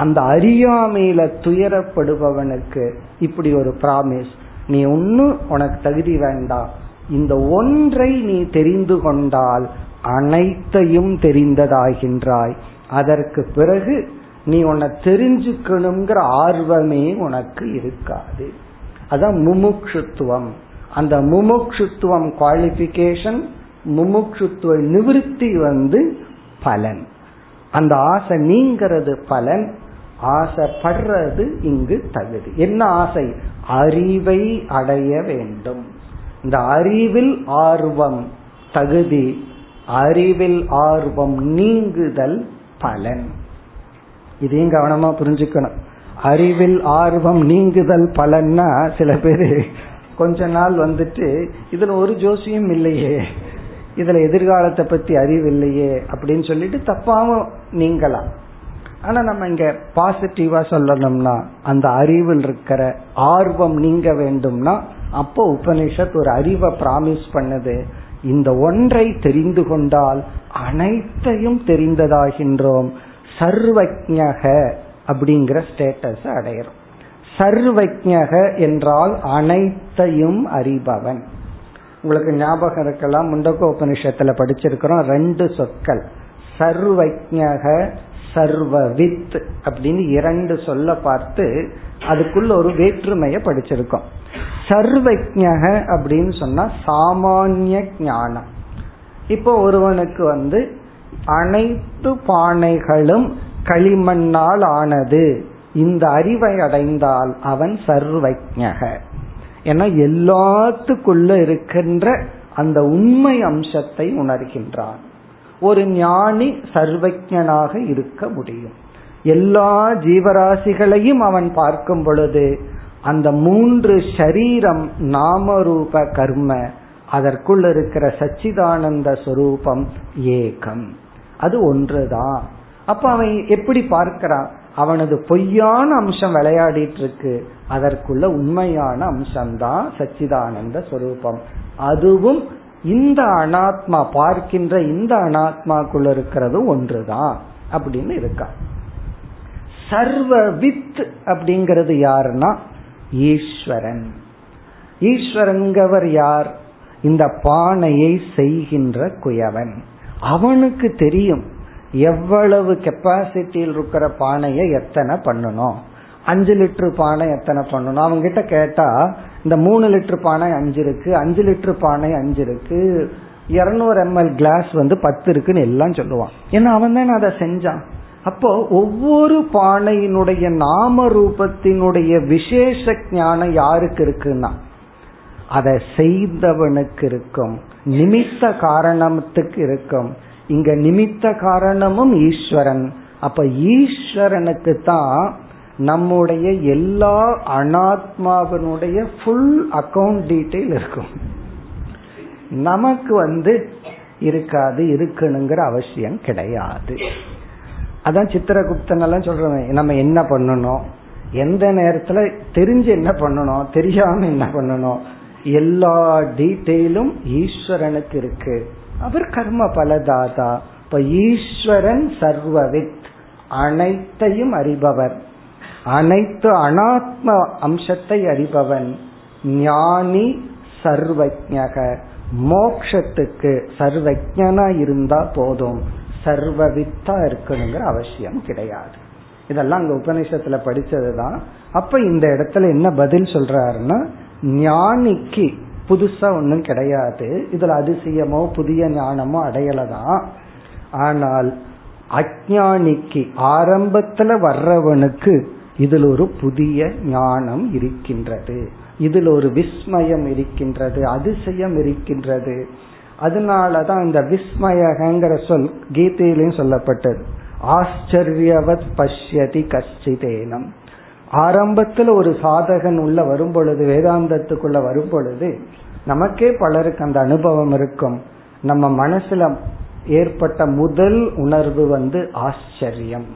அந்த அறியாமையில துயரப்படுபவனுக்கு இப்படி ஒரு பிராமிஸ், நீ ஒன்னும் உனக்கு தகுதி வேண்டாம், இந்த ஒன்றை நீ தெரிந்து கொண்டால் அனைத்தையும் தெரிந்ததாகின்றாய், அதற்கு பிறகு நீ உன்னை தெரிஞ்சுக்கணுங்கிற ஆர்வமே உனக்கு இருக்காது. அதான் முமுட்சுத்துவம். அந்த முமுட்சுத்துவம் குவாலிஃபிகேஷன், முமுட்சுத்துவ நிவிருத்தி வந்து பலன். அந்த ஆசை நீங்கிறது பலன், ஆசைப்படுறது இங்கு தகுதி. என்ன ஆசை? அறிவை அடைய வேண்டும். இந்த அறிவில் ஆர்வம் தகுதி, அறிவில் ஆர்வம் நீங்குதல் பலன். இதையும் கவனமா புரிஞ்சுக்கணும். அறிவில் ஆர்வம் நீங்குதல் பலன்னா, சில பேர் கொஞ்ச நாள் வந்துட்டு இதுல ஒரு ஜோசியம் இல்லையே, இதுல எதிர்காலத்தை பத்தி அறிவு இல்லையே அப்படின்னு சொல்லிட்டு தப்பாவும் நீங்கலாம். ஆனா நம்ம இங்க பாசிட்டிவா சொல்லணும்னா, அந்த அறிவில் இருக்கிற ஆர்வம் நீங்க வேண்டும்னா, அப்போ உபனிஷத் ஒரு அறிவை பிராமிஸ் பண்ணது. இந்த ஒன்றை தெரிந்து கொண்டால் அனைத்தையும் தெரிந்ததாகின்றோம், சர்வஜ்ஞக அப்படிங்கிற ஸ்டேட்டஸ் அடையிறோம். சர்வஜ்ஞக என்றால் அனைத்தையும் அறிபவன். உங்களுக்கு ஞாபகம் இருக்கலாம், முண்டக்க உபனிஷத்துல படிச்சிருக்கிறோம் ரெண்டு சொற்கள், சர்வஜ்ஞக சர்வவித் அப்படின்னு இரண்டு சொல்ல பார்த்து அதுக்குள்ள ஒரு வேற்றுமைய படிச்சிருக்கோம். சர்வஜ்ஞக அப்படின்னு சொன்னா சாமானிய ஞானம். இப்போ ஒருவனுக்கு வந்து அனைத்து பானைகளும் களிமண்ணால் ஆனது, இந்த அறிவை அடைந்தால் அவன் சர்வஜ்ஞக. ஏன்னா எல்லாத்துக்குள்ள இருக்கின்ற அந்த உண்மை அம்சத்தை உணர்கின்றான். ஒரு ஞானி சர்வஜனாக இருக்க முடியும். எல்லா ஜீவராசிகளையும் அவன் பார்க்கும் பொழுது அந்த மூன்று சரீரம் நாமரூப கர்ம, அதற்குள் இருக்கிற சச்சிதானந்த ஸ்வரூபம் ஏகம், அது ஒன்றுதான். அப்ப அவன் எப்படி பார்க்கிறான்? அவனது பொய்யான அம்சம் விளையாடிட்டு இருக்கு, அதற்குள்ள உண்மையான அம்சம்தான் சச்சிதானந்த ஸ்வரூபம். அதுவும் இந்த அனாத்மா பார்க்கின்ற இந்த அனாத்மாக்குள்ள இருக்கிறது ஒன்றுதான் அப்படின்னு இருக்கா. சர்வவித் அப்படிங்கிறது யாருன்னா ஈஸ்வரன். ஈஸ்வரங்கவர் யார்? இந்த பானையை செய்கின்ற குயவன். அவனுக்கு தெரியும் எவ்வளவு கெப்பாசிட்டியில் இருக்கிற பானையை எத்தனை பண்ணணும், 5 லிட்டர் பானை எத்தனை பண்ணணும். அவங்க கிட்ட கேட்டா இந்த 3 லிட்டர் பானை 5 இருக்கு, 5 லிட்டர் பானை 5 இருக்கு, 200 ml கிளாஸ் வந்து 10 இருக்குன்னு எல்லாம் சொல்லுவான். ஏன்னா அவன் தான் அதை செஞ்சான். அப்போ ஒவ்வொரு பானையினுடைய நாம ரூபத்தினுடைய விசேஷ ஞானம் யாருக்கு இருக்குன்னா அதை செய்தவனுக்கு இருக்கும். நிமித்த காரணத்துக்கு இருக்கும். இங்க நிமித்த காரணமும் ஈஸ்வரன். அப்ப ஈஸ்வரனுக்கு தான் நம்முடைய எல்லா அனாத்மாவனுடைய ஃபுல் அக்கவுண்ட் டீட்டெயில் இருக்கும். நமக்கு வந்து இருக்காது, இருக்கணுங்கிற அவசியம் கிடையாது. அதான் சித்திரகுப்தன் எல்லாம் சொல்றேன், நம்ம என்ன பண்ணணும், எந்த நேரத்துல தெரிஞ்சு என்ன பண்ணணும், தெரியாம என்ன பண்ணணும், எல்லா டீட்டெயிலும் ஈஸ்வரனுக்கு இருக்கு. அவர் கர்ம பலதாதா. இப்ப ஈஸ்வரன் சர்வவித், அனைத்தையும் அறிபவர், அனைத்து அனாத்ம அம்சத்தை அறிபவன். ஞானி சர்வஜ்ஞக, மோக்ஷத்துக்கு சர்வஜ்ஞனா இருந்தா போதும், சர்வவித்தா இருக்கணுங்கிற அவசியம் கிடையாது. இதெல்லாம் அங்க உபநிஷத்துல படிச்சதுதான். அப்ப இந்த இடத்துல என்ன பதில் சொல்றாருன்னா, ஞானிக்கு புதுசா ஒன்றும் கிடையாது, இதுல அதிசயமோ புதிய ஞானமோ அடையலதான். ஆனால் அஞ்ஞானிக்கு, ஆரம்பத்துல வர்றவனுக்கு இதில் ஒரு புதிய ஞானம் இருக்கின்றது, இதில் ஒரு விஸ்மயம் இருக்கின்றது, அதிசயம் இருக்கின்றது. அதனாலதான் இந்த விஸ்மயங்கிற சொல் கீதையிலும் சொல்லப்பட்டது. ஆச்சரியவத் பஷ்யதி கச்சிதேனம். ஆரம்பத்துல ஒரு சாதகன் உள்ள வரும் பொழுது, வேதாந்தத்துக்குள்ள வரும் பொழுது, நமக்கே பலருக்கு அந்த அனுபவம் இருக்கும். நம்ம மனசுல ஏற்பட்ட முதல் உணர்வு வந்து ஆச்சரியம்,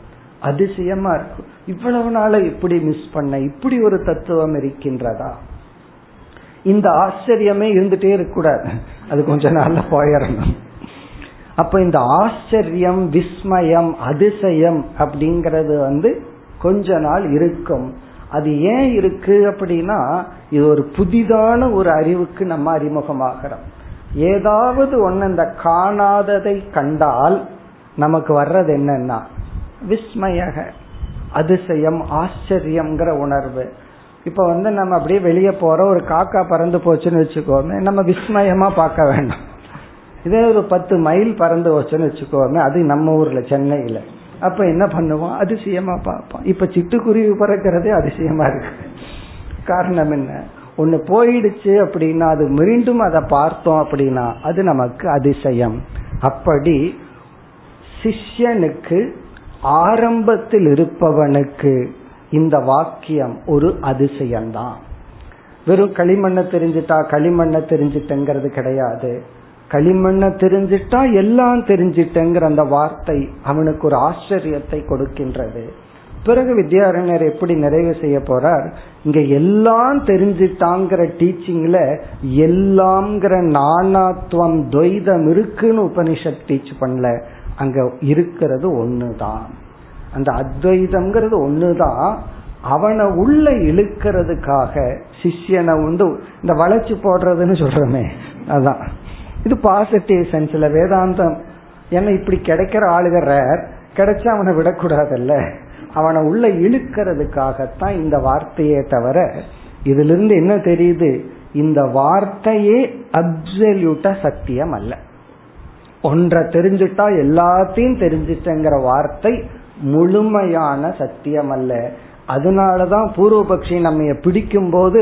அதிசயமா இருக்கும். இவ்வளவு நாள இப்படி மிஸ் பண்ண, இப்படி ஒரு தத்துவம் இருக்கின்றதா. இந்த ஆச்சரியமே இருந்துட்டே இருக்க கூடாது, அது கொஞ்ச நாள்ல போயிடணும். அப்ப இந்த ஆச்சரியம், விஸ்மயம், அதிசயம் அப்படிங்கறது வந்து கொஞ்ச நாள் இருக்கும். அது ஏன் இருக்கு அப்படின்னா, இது ஒரு புதிதான ஒரு அறிவுக்கு நம்ம அறிமுகமாகிறோம். ஏதாவது ஒன்னு இந்த காணாததை கண்டால் நமக்கு வர்றது என்னன்னா விஸ்மயக அதிசயம் ஆச்சரியம்ங்கிற உணர்வு. இப்ப நம்ம அப்படியே வெளியே போற ஒரு காக்கா பறந்து போச்சுன்னு வச்சுக்கோமே, நம்ம விஸ்மயமா பார்க்க வேண்டாம். இதே ஒரு 10 மைல் பறந்து போச்சுன்னு வச்சுக்கோமே, அது நம்ம ஊர்ல சென்னையில, அப்ப என்ன பண்ணுவோம், அதிசயமா பார்ப்போம். இப்ப சிட்டுக்குருவி பறக்கிறதே அதிசயமா இருக்கு. காரணம் என்ன, ஒண்ணு போயிடுச்சு அப்படின்னா அது மீண்டும் அதை பார்த்தோம் அப்படின்னா அது நமக்கு அதிசயம். அப்படி சிஷ்யனுக்கு, ஆரம்பத்தில் இருப்பவனுக்கு இந்த வாக்கியம் ஒரு அதிசயம்தான். வெறும் களிமண்ணை தெரிஞ்சிட்டா களிமண்ணை தெரிஞ்சிட்டங்கிறது கிடையாது. களிமண்ணை தெரிஞ்சிட்டா எல்லாம் தெரிஞ்சிட்டங்கிற அந்த வார்த்தை அவனுக்கு ஒரு ஆச்சரியத்தை கொடுக்கின்றது. பிறகு வித்யாரண்யர் எப்படி நிறைவு செய்ய போறார், இங்க எல்லாம் தெரிஞ்சிட்டாங்கிற டீச்சிங்ல எல்லாம்ங்கிற நானாத்வம் துவைதம் இருக்குன்னு உபனிஷத் டீச் பண்ணல, அங்க இருக்கிறது ஒண்ணுதான். அந்த அத்வைதம்ங்கிறது ஒண்ணுதான். அவனை உள்ள இழுக்கிறதுக்காக சிஷ்யனை உண்டு இந்த வளைச்சு போடுறதுன்னு சொல்றமே, அதான் இது பாசிட்டிவ் சென்ஸ்ல வேதாந்தம். ஏன்னா இப்படி கிடைக்கிற ஆளுக ரேர், கிடைச்சா அவனை விடக்கூடாதுல்ல, அவனை உள்ள இழுக்கிறதுக்காகத்தான் இந்த வார்த்தையே தவிர. இதுல இருந்து என்ன தெரியுது, இந்த வார்த்தையே அப்சல்யூட்டா சத்தியம் அல்ல. ஒன்றை தெரிஞ்சுட்டா எல்லாத்தையும் தெரிஞ்சிட்டங்கிற வார்த்தை முழுமையான சத்தியம் அல்ல. அதனாலதான் பூர்வபக்ஷி நம்ம பிடிக்கும் போது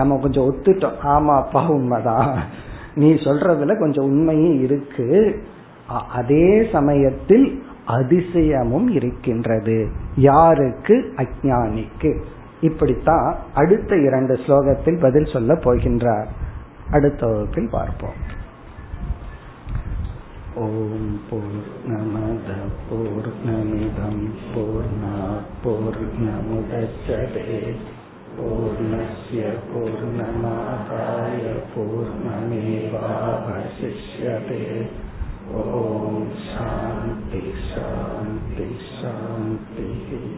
நம்ம கொஞ்சம் ஒத்துட்டோம், ஆமாப்பா உண்மைதான், நீ சொல்றதுல கொஞ்சம் உண்மையும் இருக்கு. அதே சமயத்தில் அதிசயமும் இருக்கின்றது. யாருக்கு? அஞ்ஞானிக்கு. இப்படித்தான் அடுத்த 2 ஸ்லோகத்தில் பதில் சொல்ல போகின்றார். அடுத்த வகுப்பில் பார்ப்போம். ஓம் பூர்ணமத பூர்ணமிதம் பூர்ணாத் பூர்ணமுதச்யதே பூர்ணஸ்ய பூர்ணமாதாய பூர்ணமேவாவசிஷ்யதே. ஓம் சாந்தி சாந்தி சாந்தி.